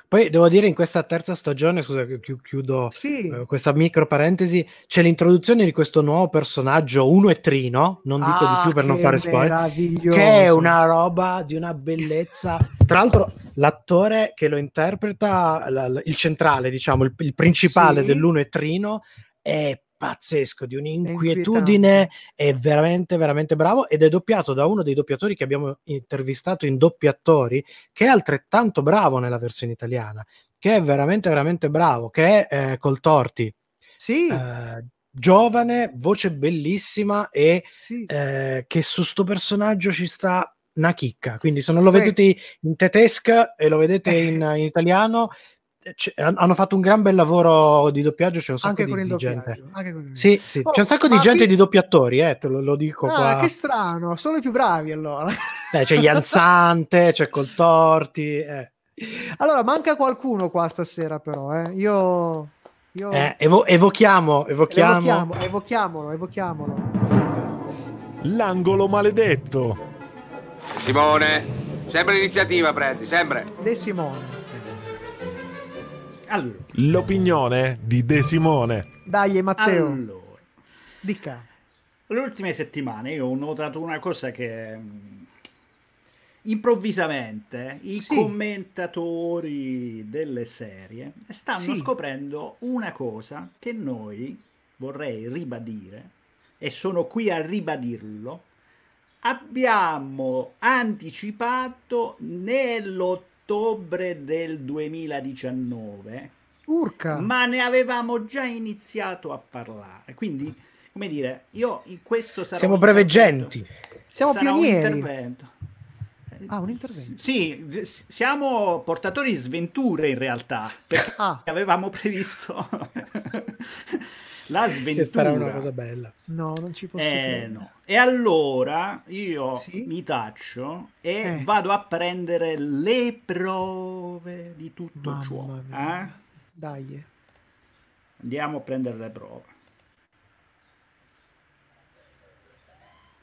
Poi devo dire, in questa terza stagione, scusa chi- chiudo sì. eh, questa micro parentesi, c'è l'introduzione di questo nuovo personaggio, Uno e Trino, non dico ah, di più per non fare spoiler, che è una roba di una bellezza. Tra l'altro l'attore che lo interpreta, la, la, il centrale, diciamo, il, il principale sì. dell'Uno e Trino, è pazzesco, di un'inquietudine, è, è veramente veramente bravo, ed è doppiato da uno dei doppiatori che abbiamo intervistato in Doppiatori, che è altrettanto bravo nella versione italiana, che è veramente veramente bravo, che è eh, Coltorti, sì. eh, giovane, voce bellissima e sì. eh, che su sto personaggio ci sta una chicca, quindi se non lo vedete in tedesco e lo vedete in, in italiano, C- hanno fatto un gran bel lavoro di doppiaggio, c'è un sacco anche di, con il di gente anche con il... sì, sì. Oh, c'è un sacco di gente vi... di doppiatori, eh, te lo, lo dico ah, qua. Che strano, sono i più bravi allora. Eh, c'è Ianzante, c'è Coltorti eh. Allora manca qualcuno qua stasera però eh. io Io... Eh, evo- evochiamo, evochiamo. Evochiamo, evochiamolo, evochiamolo. L'angolo maledetto. Simone, sempre l'iniziativa prendi, sempre. De Simone. Allora. L'opinione di De Simone. Dai, Matteo. Allora. Dica. Le ultime settimane io ho notato una cosa che improvvisamente i sì. commentatori delle serie stanno sì. scoprendo una cosa che noi, vorrei ribadire, e sono qui a ribadirlo, abbiamo anticipato nell'ottobre del duemiladiciannove, Urca. ma ne avevamo già iniziato a parlare, quindi come dire, io in questo sarò siamo breveggenti, siamo pionieri. Un intervento. Ah, un intervento. Sì, siamo portatori di sventure in realtà, perché ah. avevamo previsto la sventura. Era una cosa bella. No, non ci posso eh, no. E allora io sì? mi taccio e eh. vado a prendere le prove di tutto Mamma ciò. Eh? Dai. Andiamo a prendere le prove.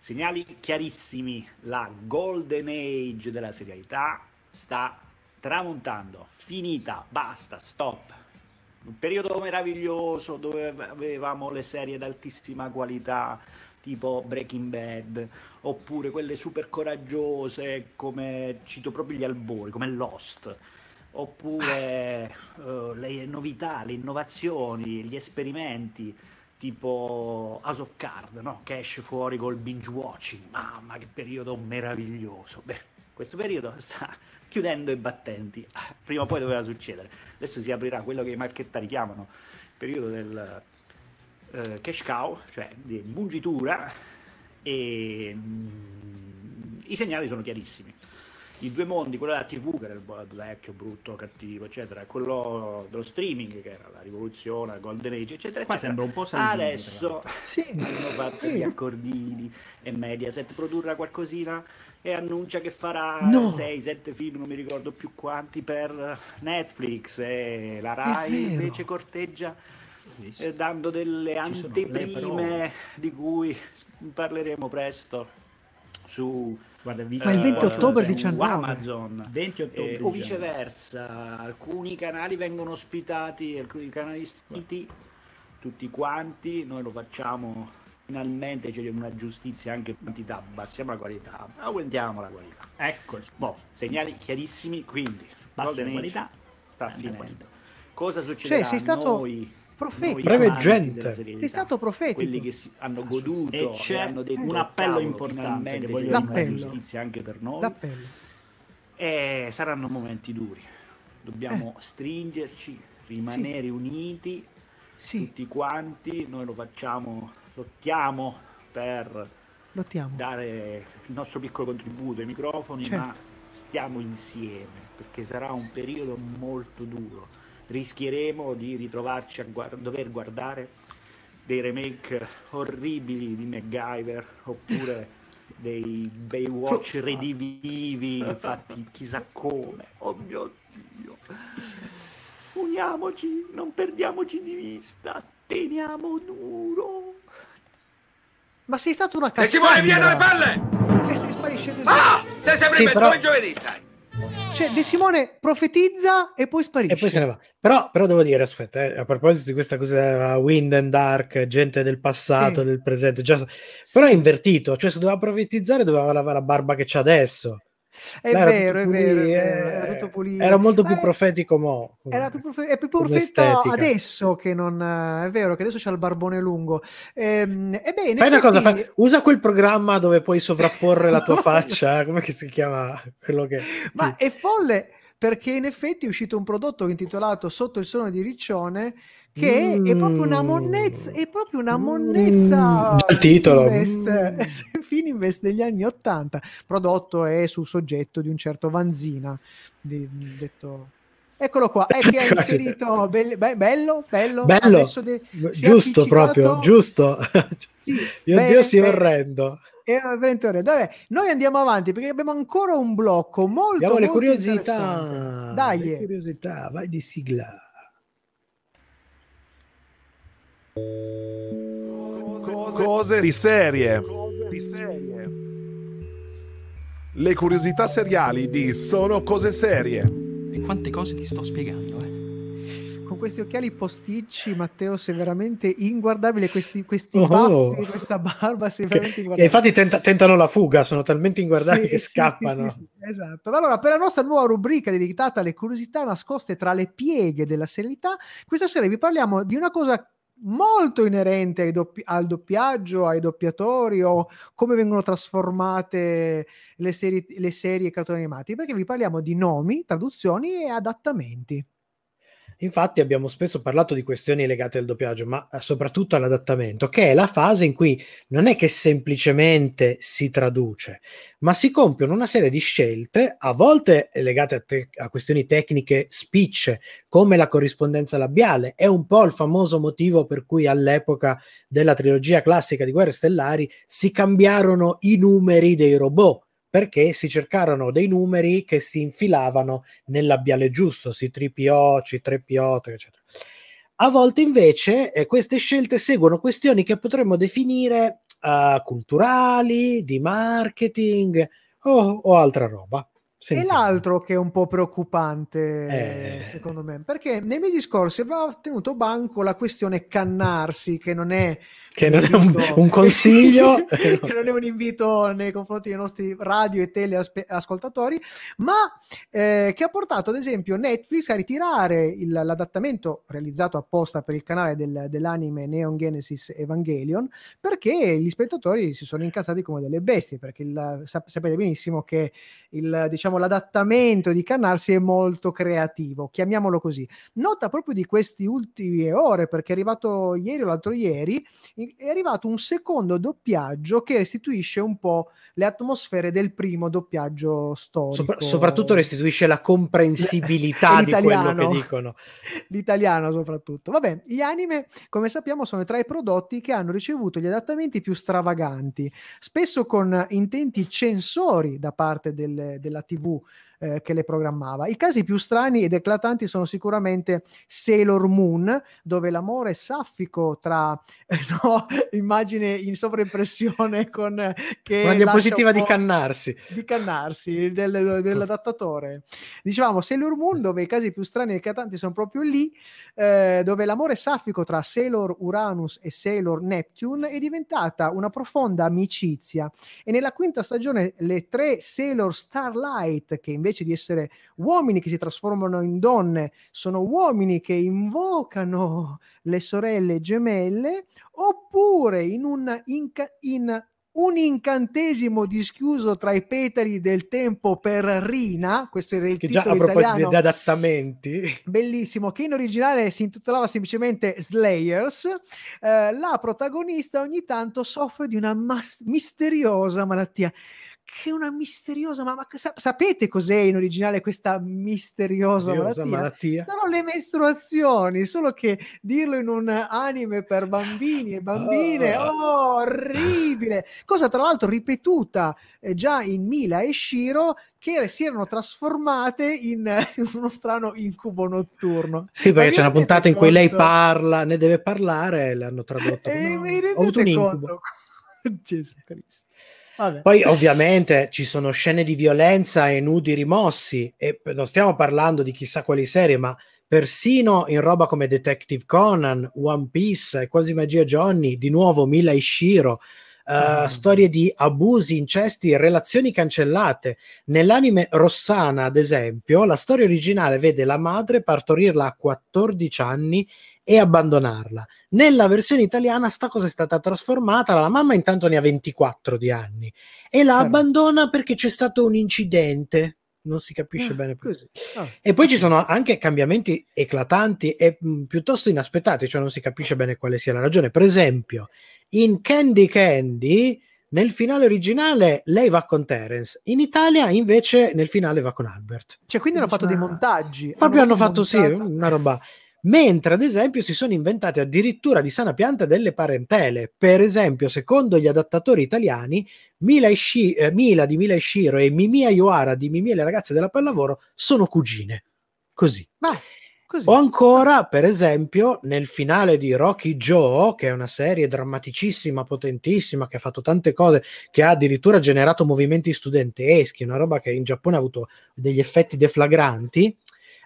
Segnali chiarissimi, la golden age della serialità sta tramontando, finita, basta, stop. Un periodo meraviglioso dove avevamo le serie d'altissima qualità, tipo Breaking Bad, oppure quelle super coraggiose come, cito proprio gli albori, come Lost, oppure uh, le novità, le innovazioni, gli esperimenti, tipo House of Cards, no? Che esce fuori col binge watching, mamma che periodo meraviglioso. Beh, questo periodo sta chiudendo i battenti, prima o poi doveva succedere, adesso si aprirà quello che i marchettari chiamano il periodo del eh, cash cow, cioè di mungitura, e mh, i segnali sono chiarissimi. I due mondi, quello della tivù che era il vecchio, brutto, cattivo, eccetera, quello dello streaming che era la rivoluzione, la golden age, eccetera, qua eccetera. Sembra un po' Salvini, adesso sì. hanno fatto gli accordini e Mediaset produrrà qualcosina e annuncia che farà no. sei sette film, non mi ricordo più quanti, per Netflix, e la Rai invece corteggia eh, dando delle anteprime di cui parleremo presto su Guarda, ma il venti ottobre diciannove Amazon, venti ottobre, eh, o viceversa, alcuni canali vengono ospitati, alcuni canali istinti, tutti quanti, noi lo facciamo finalmente, c'è una giustizia anche in quantità, abbassiamo la qualità, aumentiamo la qualità. Ecco, boh, segnali chiarissimi, quindi bassa la qualità sta finendo. Cosa succederà? Cioè, sei stato... noi profetico, preveggente, è stato profetico, quelli che si hanno goduto e c'è e hanno detto, un appello importante che vogliono una giustizia anche per noi, l'appello. E saranno momenti duri, dobbiamo eh. stringerci, rimanere sì. uniti sì. tutti quanti, noi lo facciamo, lottiamo per lottiamo. dare il nostro piccolo contributo ai microfoni, certo. ma stiamo insieme, perché sarà un periodo molto duro. Rischieremo di ritrovarci a guard- dover guardare dei remake orribili di MacGyver oppure dei Baywatch redivivi infatti chissà come. Oh mio Dio, uniamoci, non perdiamoci di vista, teniamo duro. Ma sei stato una Cassandra, e si vuole via dalle palle e si sparisce così. Ah, sei sempre sì, in mezzo però... come giovedì stai. Cioè, De Simone profetizza e poi sparisce. E poi se ne va. Però, però devo dire, aspetta, eh, a proposito di questa cosa Wind and Dark, gente del passato, sì. del presente, già, però è invertito, cioè se doveva profetizzare doveva lavare la barba che c'è adesso. È Là, vero, è vero, pulì, è vero, era tutto pulito. Era molto più eh, profetico mo. Era più profe- è più profeta adesso che non è vero che adesso c'ha il barbone lungo. Ehm, e bene, fai una cosa, fai, usa quel programma dove puoi sovrapporre la tua no. faccia, come che si chiama quello che Ma sì. è folle perché in effetti è uscito un prodotto intitolato Sotto il sonno di Riccione che mm. è proprio una monnezza, è proprio una monnezza mm. dal titolo Fininvest, Fininvest degli anni ottanta, prodotto è sul soggetto di un certo Vanzina di, detto eccolo qua, è che ha inserito be- be- bello, bello, bello. Adesso de- giusto proprio, giusto sì, io, bene, io si bene. orrendo è veramente orrendo. Vabbè, noi andiamo avanti perché abbiamo ancora un blocco molto, abbiamo molto le curiosità, dai, le curiosità, vai di sigla. Cose, cose di serie. Cose di serie. Le curiosità seriali di Sono Cose Serie. E quante cose ti sto spiegando, eh? Con questi occhiali posticci, Matteo, sei veramente inguardabile. Questi, questi oh. baffi, questa barba, sei veramente inguardabile. E infatti tenta, tentano la fuga, sono talmente inguardabili sì, che sì, scappano. Sì, sì, esatto. Allora, per la nostra nuova rubrica dedicata alle curiosità nascoste tra le pieghe della serialità, questa sera vi parliamo di una cosa molto inerente ai doppi- al doppiaggio, ai doppiatori o come vengono trasformate le serie, le serie cartoni animati, perché vi parliamo di nomi, traduzioni e adattamenti. Infatti abbiamo spesso parlato di questioni legate al doppiaggio, ma soprattutto all'adattamento, che è la fase in cui non è che semplicemente si traduce, ma si compiono una serie di scelte, a volte legate a, te- a questioni tecniche spicce, come la corrispondenza labiale. È un po' il famoso motivo per cui all'epoca della trilogia classica di Guerre Stellari si cambiarono i numeri dei robot, perché si cercarono dei numeri che si infilavano nel labiale giusto, C tre P O, C tre P O, eccetera. A volte invece eh, queste scelte seguono questioni che potremmo definire uh, culturali, di marketing o, o altra roba. Sentite. E l'altro che è un po' preoccupante, eh... secondo me, perché nei miei discorsi aveva tenuto banco la questione cannarsi, che non è, che non invito, è un, un consiglio, che non è un invito nei confronti dei nostri radio e teleascoltatori, ma eh, che ha portato ad esempio Netflix a ritirare il, l'adattamento realizzato apposta per il canale del, dell'anime Neon Genesis Evangelion, perché gli spettatori si sono incazzati come delle bestie, perché il, sap- sapete benissimo che il diciamo l'adattamento di Cannarsi è molto creativo, chiamiamolo così. Nota proprio di queste ultime ore, perché è arrivato ieri o l'altro ieri, è arrivato un secondo doppiaggio che restituisce un po' le atmosfere del primo doppiaggio storico. Sopra- soprattutto restituisce la comprensibilità di quello che dicono. L'italiano soprattutto. Vabbè, gli anime, come sappiamo, sono tra i prodotti che hanno ricevuto gli adattamenti più stravaganti, spesso con intenti censori da parte del, della tivù eh, che le programmava. I casi più strani ed eclatanti sono sicuramente Sailor Moon, dove l'amore saffico tra eh, no, immagine in sovraimpressione con eh, che una diapositiva di Cannarsi di Cannarsi del, dell'adattatore. Dicevamo Sailor Moon, dove i casi più strani ed eclatanti sono proprio lì, eh, dove l'amore saffico tra Sailor Uranus e Sailor Neptune è diventata una profonda amicizia, e nella quinta stagione le tre Sailor Starlight, che invece di essere uomini che si trasformano in donne, sono uomini che invocano le sorelle gemelle, oppure in un, inca- in un incantesimo dischiuso tra i petali del tempo per Rina, questo era il che titolo già, a italiano di adattamenti bellissimo, che in originale si intitolava semplicemente Slayers. Eh, la protagonista ogni tanto soffre di una mas- misteriosa malattia. Che una misteriosa, ma, ma sa, sapete cos'è in originale questa misteriosa, misteriosa malattia? malattia? Sono le mestruazioni, solo che dirlo in un anime per bambini e bambine, oh. oh, orribile! Cosa tra l'altro ripetuta eh, già in Mila e Shiro, che si erano trasformate in, in uno strano incubo notturno. Sì, perché c'è una puntata in cui lei parla, ne deve parlare, l'hanno tradotto. E no, mi rendete conto? Gesù Cristo. Vabbè. Poi ovviamente ci sono scene di violenza e nudi rimossi, e non stiamo parlando di chissà quali serie, ma persino in roba come Detective Conan, One Piece e Quasi Magia Johnny, di nuovo Mila e Shiro, uh, mm. storie di abusi, incesti, relazioni cancellate. Nell'anime Rossana, ad esempio, la storia originale vede la madre partorirla a quattordici anni e abbandonarla. Nella versione italiana sta cosa è stata trasformata, la mamma intanto ne ha ventiquattro di anni e la Però. abbandona perché c'è stato un incidente, non si capisce ah, bene così. Ah. E poi ci sono anche cambiamenti eclatanti e mh, piuttosto inaspettati, cioè non si capisce bene quale sia la ragione. Per esempio in Candy Candy, nel finale originale lei va con Terence, in Italia invece nel finale va con Albert, cioè quindi hanno fatto dei montaggi proprio hanno, hanno fatto montata. Sì, una roba. Mentre ad esempio si sono inventate addirittura di sana pianta delle parentele. Per esempio, secondo gli adattatori italiani, Mila, e Shi- eh, Mila di Mila e Shiro e Mimì Ayohara di Mimì e le ragazze della pallavolo sono cugine. Così. Ma Così. O ancora, per esempio, nel finale di Rocky Joe, che è una serie drammaticissima, potentissima, che ha fatto tante cose, che ha addirittura generato movimenti studenteschi, una roba che in Giappone ha avuto degli effetti deflagranti,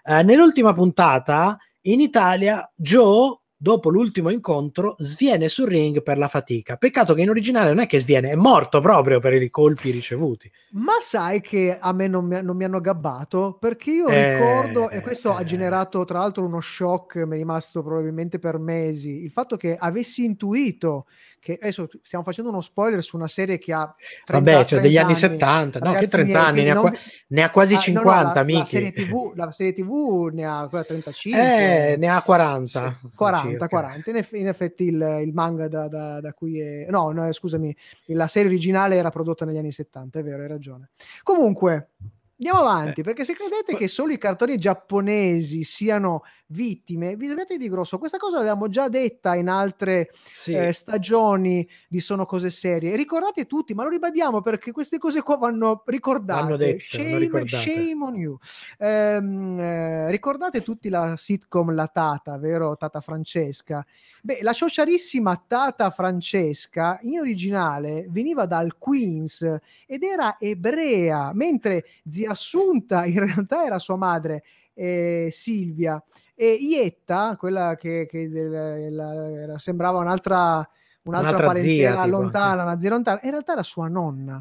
eh, nell'ultima puntata in Italia Joe, dopo l'ultimo incontro, sviene sul ring per la fatica. Peccato che in originale non è che sviene, è morto proprio per i colpi ricevuti. Ma sai che a me non mi, non mi hanno gabbato, perché io eh, ricordo, e questo eh, ha generato tra l'altro uno shock, mi è rimasto probabilmente per mesi, il fatto che avessi intuito che adesso stiamo facendo uno spoiler su una serie che ha trenta, vabbè, cioè degli anni, anni settanta, no, che trenta miei, anni ne ha, non... ne ha quasi cinquanta, no, no, la, amici. La serie tivù, la serie tivù ne ha trentacinque, eh, ne ha quaranta, sì, quaranta, quaranta. In, eff- in effetti il, il manga da, da, da cui è... no, no, scusami, la serie originale era prodotta negli anni settanta, è vero, hai ragione. Comunque andiamo avanti, eh. perché se credete che solo i cartoni giapponesi siano vittime, vi dovete di grosso. Questa cosa l'avevamo già detta in altre sì. eh, stagioni di Sono Cose Serie. Ricordate tutti, ma lo ribadiamo perché queste cose qua vanno ricordate. Vanno dette, shame, ricordate. Shame on you. Ehm, eh, ricordate tutti la sitcom La Tata, vero? Tata Francesca. Beh, la sciocciarissima Tata Francesca in originale veniva dal Queens ed era ebrea, mentre zia Assunta in realtà era sua madre, eh, Silvia, e Ietta, quella che, che del, la, la, sembrava un'altra un'altra, un'altra parentela zia, lontana, una zia lontana, in realtà era sua nonna.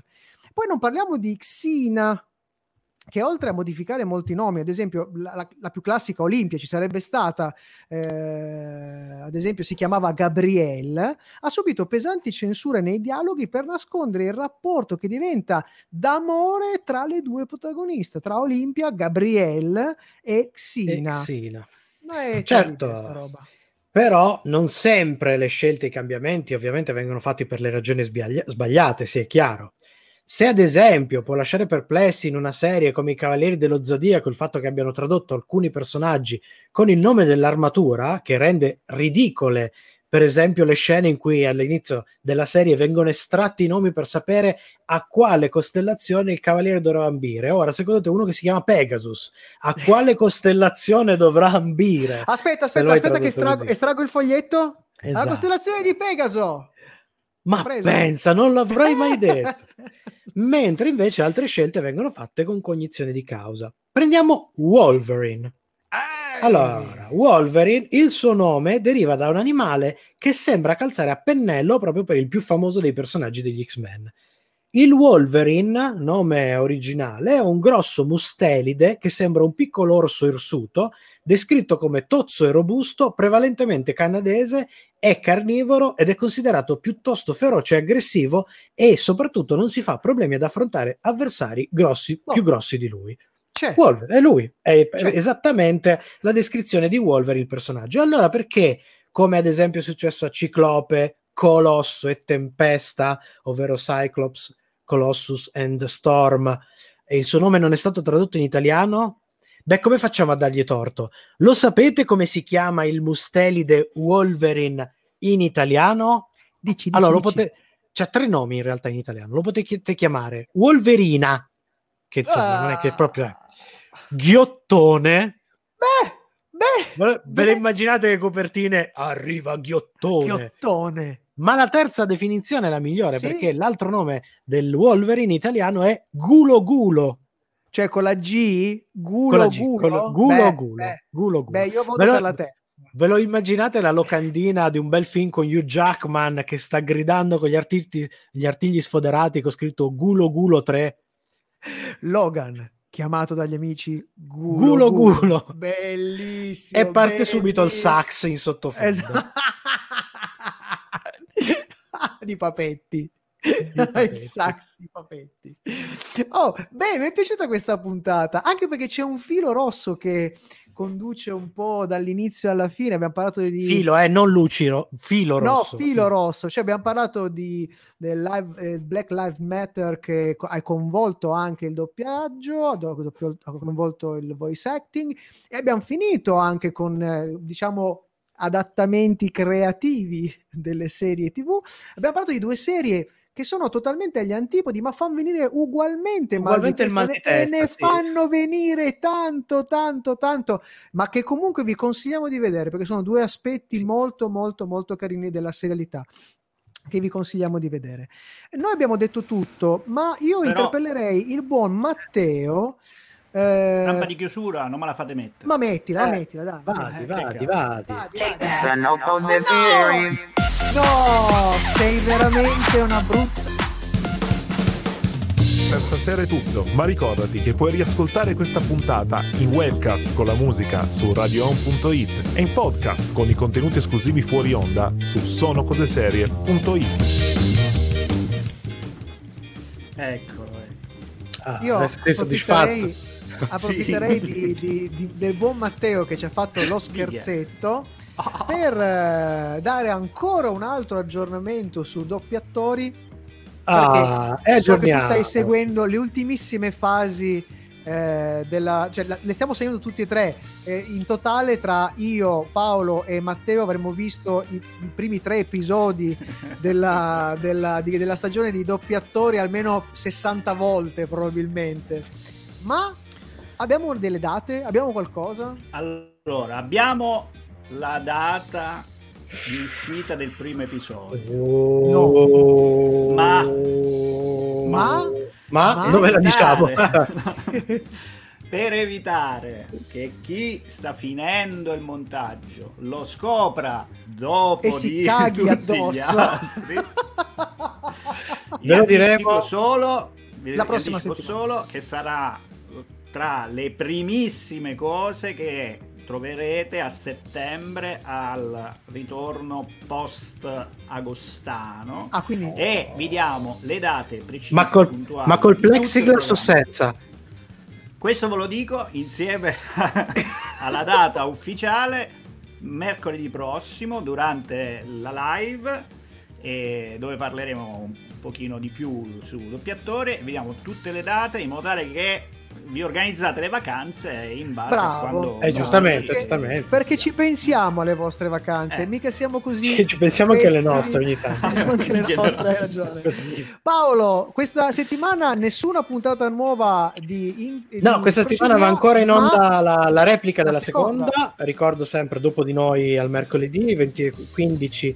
Poi non parliamo di Xina, che oltre a modificare molti nomi, ad esempio la, la, la più classica Olimpia ci sarebbe stata, eh, ad esempio si chiamava Gabrielle, ha subito pesanti censure nei dialoghi per nascondere il rapporto che diventa d'amore tra le due protagoniste, tra Olimpia, Gabrielle e Xina. E Xina. Eh, certo, però non sempre le scelte e i cambiamenti ovviamente vengono fatti per le ragioni sbagli- sbagliate, sì, è chiaro. Se ad esempio può lasciare perplessi in una serie come i Cavalieri dello Zodiaco il fatto che abbiano tradotto alcuni personaggi con il nome dell'armatura, che rende ridicole per esempio le scene in cui all'inizio della serie vengono estratti i nomi per sapere a quale costellazione il cavaliere dovrà ambire. Ora, secondo te uno che si chiama Pegasus, a quale costellazione dovrà ambire? Aspetta, aspetta, aspetta che estrago, estrago il foglietto. Esatto. La costellazione di Pegaso! Ma pensa, non l'avrei mai detto. Mentre invece altre scelte vengono fatte con cognizione di causa. Prendiamo Wolverine. Allora, Wolverine, il suo nome deriva da un animale che sembra calzare a pennello proprio per il più famoso dei personaggi degli X-Men. Il Wolverine, nome originale, è un grosso mustelide che sembra un piccolo orso irsuto, descritto come tozzo e robusto, prevalentemente canadese, è carnivoro ed è considerato piuttosto feroce e aggressivo e soprattutto non si fa problemi ad affrontare avversari grossi, no. più grossi di lui. C'è. Wolverine è lui, è C'è. esattamente la descrizione di Wolverine, il personaggio. Allora perché, come ad esempio è successo a Ciclope, Colosso e Tempesta, ovvero Cyclops, Colossus and Storm, e il suo nome non è stato tradotto in italiano? Beh, come facciamo a dargli torto? Lo sapete come si chiama il mustelide Wolverine in italiano? Dici, dici, allora, lo pote... c'ha tre nomi in realtà in italiano. Lo potete chiamare Wolverina, che insomma ah. non è che è proprio... Ghiottone. Beh, beh. Ve le immaginate che copertine? Arriva Ghiottone. Ghiottone. Ma la terza definizione è la migliore, sì. perché l'altro nome del Wolverine italiano è Gulo Gulo. Cioè con la G? Gulo, la G, gulo? Gulo, beh, gulo, beh, gulo, gulo. Beh, io voto lo, per la te. Ve lo immaginate la locandina di un bel film con Hugh Jackman che sta gridando con gli artigli, gli artigli sfoderati con scritto Gulo Gulo tre? Logan, chiamato dagli amici Gulo Gulo. Gulo. Gulo. Bellissimo. E parte bellissimo. subito il sax in sottofondo. Esatto. Di Papetti. Il sax di Papetti. Oh, beh, mi è piaciuta questa puntata, anche perché c'è un filo rosso che conduce un po' dall'inizio alla fine. Abbiamo parlato di filo, eh, non luciro, filo rosso. No, filo rosso, cioè abbiamo parlato di del live, eh, Black Lives Matter, che ha coinvolto anche il doppiaggio, ha coinvolto il voice acting, e abbiamo finito anche con, eh, diciamo, adattamenti creativi delle serie tivù. Abbiamo parlato di due serie che sono totalmente agli antipodi, ma fanno venire ugualmente, ugualmente mal di testa, il mal di testa, e ne sì. fanno venire tanto, tanto, tanto, ma che comunque vi consigliamo di vedere, perché sono due aspetti molto, molto, molto carini della serialità, che vi consigliamo di vedere. Noi abbiamo detto tutto, ma io Però... interpellerei il buon Matteo. Eh... Rampa di chiusura, non me la fate mettere. Ma mettila, eh. mettila, dai. Vadi, eh, vadi, vadi. vadi, vadi. Sono Cose Serie. No, sei veramente una brutta. Per stasera è tutto, ma ricordati che puoi riascoltare questa puntata in webcast con la musica su radio on punto it e in podcast con i contenuti esclusivi fuori onda su sono cose serie punto it. Eccolo, ah, io sei soddisfatto. Approfitterei sì. di, di, di, del buon Matteo che ci ha fatto lo scherzetto oh. per eh, dare ancora un altro aggiornamento su Doppi Attori. Ah, perché so che tu stai seguendo le ultimissime fasi eh, della, cioè la, le stiamo seguendo tutti e tre eh, in totale tra io, Paolo e Matteo avremmo visto i, i primi tre episodi della, della, di, della stagione di Doppi Attori almeno sessanta volte probabilmente. Ma abbiamo delle date? Abbiamo qualcosa? Allora, abbiamo la data di uscita del primo episodio, no. ma, ma, ma, ma non me la diciamo per evitare che chi sta finendo il montaggio lo scopra dopo e si caghi addosso. Ve lo diremo solo la prossima settimana. Solo che sarà tra le primissime cose che troverete a settembre al ritorno post-agostano. Ah, quindi... E vi diamo le date precise. Ma col, puntuali, ma col plexiglass o senza? Questo ve lo dico insieme alla data ufficiale mercoledì prossimo durante la live, e dove parleremo un pochino di più su Doppi Attori. Vediamo tutte le date in modo tale che vi organizzate le vacanze in base Bravo. a quando... Eh, giustamente, perché, giustamente. Perché ci pensiamo alle vostre vacanze, eh. mica siamo così... Ci, ci pensiamo pezzi. anche alle nostre ogni tanto. Anche alle nostre, hai ragione. Così. Paolo, questa settimana nessuna puntata nuova di... In, di no, questa settimana va ancora in onda la, la replica della seconda. seconda. Ricordo sempre Dopo di noi al mercoledì, venti e quindici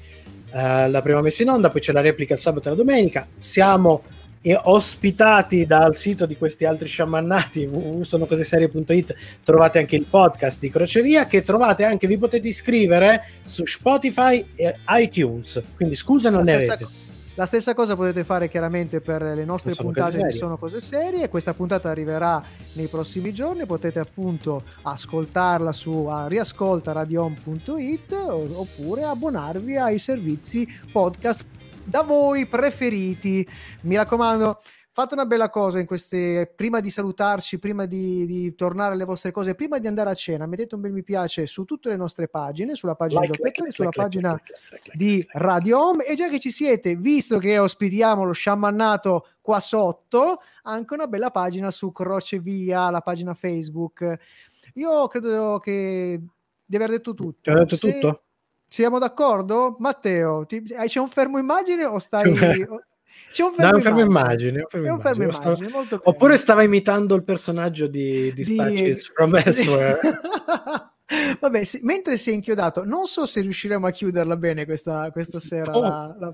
eh, la prima messa in onda, poi c'è la replica il sabato e la domenica. Siamo... e ospitati dal sito di questi altri sciamannati w w w punto sono cose serie punto it trovate anche il podcast di Crocevia, che trovate anche, vi potete iscrivere su Spotify e iTunes, quindi scusa non ne avete. La stessa cosa potete fare chiaramente per le nostre sono puntate che sono cose serie. Questa puntata arriverà nei prossimi giorni, potete appunto ascoltarla su riascolta radio on punto it oppure abbonarvi ai servizi podcast da voi preferiti. Mi raccomando, fate una bella cosa in queste, prima di salutarci, prima di, di tornare alle vostre cose, prima di andare a cena, mettete un bel mi piace su tutte le nostre pagine, sulla pagina like, di Doppi Attori, like, sulla like, pagina like, like, like, di Radio Home, e già che ci siete, visto che ospitiamo lo sciamannato qua sotto, anche una bella pagina su Crocevia, la pagina Facebook. Io credo che di aver detto tutto. Ho detto Se... tutto? Siamo d'accordo? Matteo, ti, c'è un fermo immagine o stai... C'è un fermo, no, un fermo immagine. immagine, un fermo immagine. Stavo... Molto Oppure stava imitando il personaggio di Dispatches from Elsewhere. Vabbè, se, mentre si è inchiodato, non so se riusciremo a chiuderla bene questa, questa sera. Oh. La, la...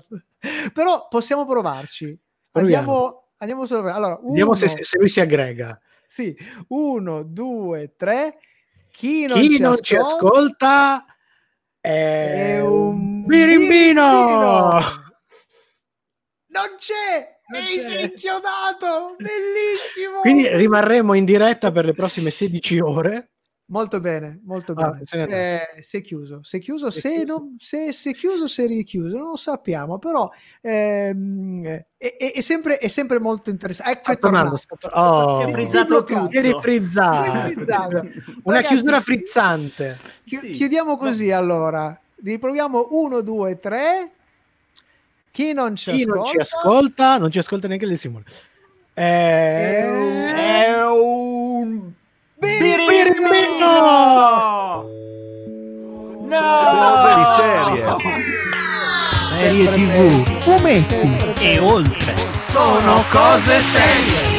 Però possiamo provarci. Proviamo. Andiamo, andiamo solo per... Allora, uno... Vediamo se, se lui si aggrega. Sì, uno, due, tre. Chi non, Chi ci, non ascolta... ci ascolta... è un birimbino, non c'è, mi sei inchiodato, bellissimo. Quindi rimarremo in diretta per le prossime sedici ore. Molto bene, molto bene. Ah, eh, si è chiuso, si è chiuso, se, chiuso. Non, se, se è chiuso, se è richiuso, non lo sappiamo, però ehm, è, è, è, sempre, è sempre molto interessante. Ecco, è tornato. Oh, si è frizzato tutto. È frizzato. Una Ragazzi, chiusura frizzante. Chi, sì. Chiudiamo così, no. Allora. Riproviamo uno, due, tre. Chi non ci, Chi ascolta? Non ci ascolta? Non ci ascolta neanche De Simone. È, è un... Birimbino! No! Cose di serie! serie tivù, fumetti e oltre. Sono cose serie.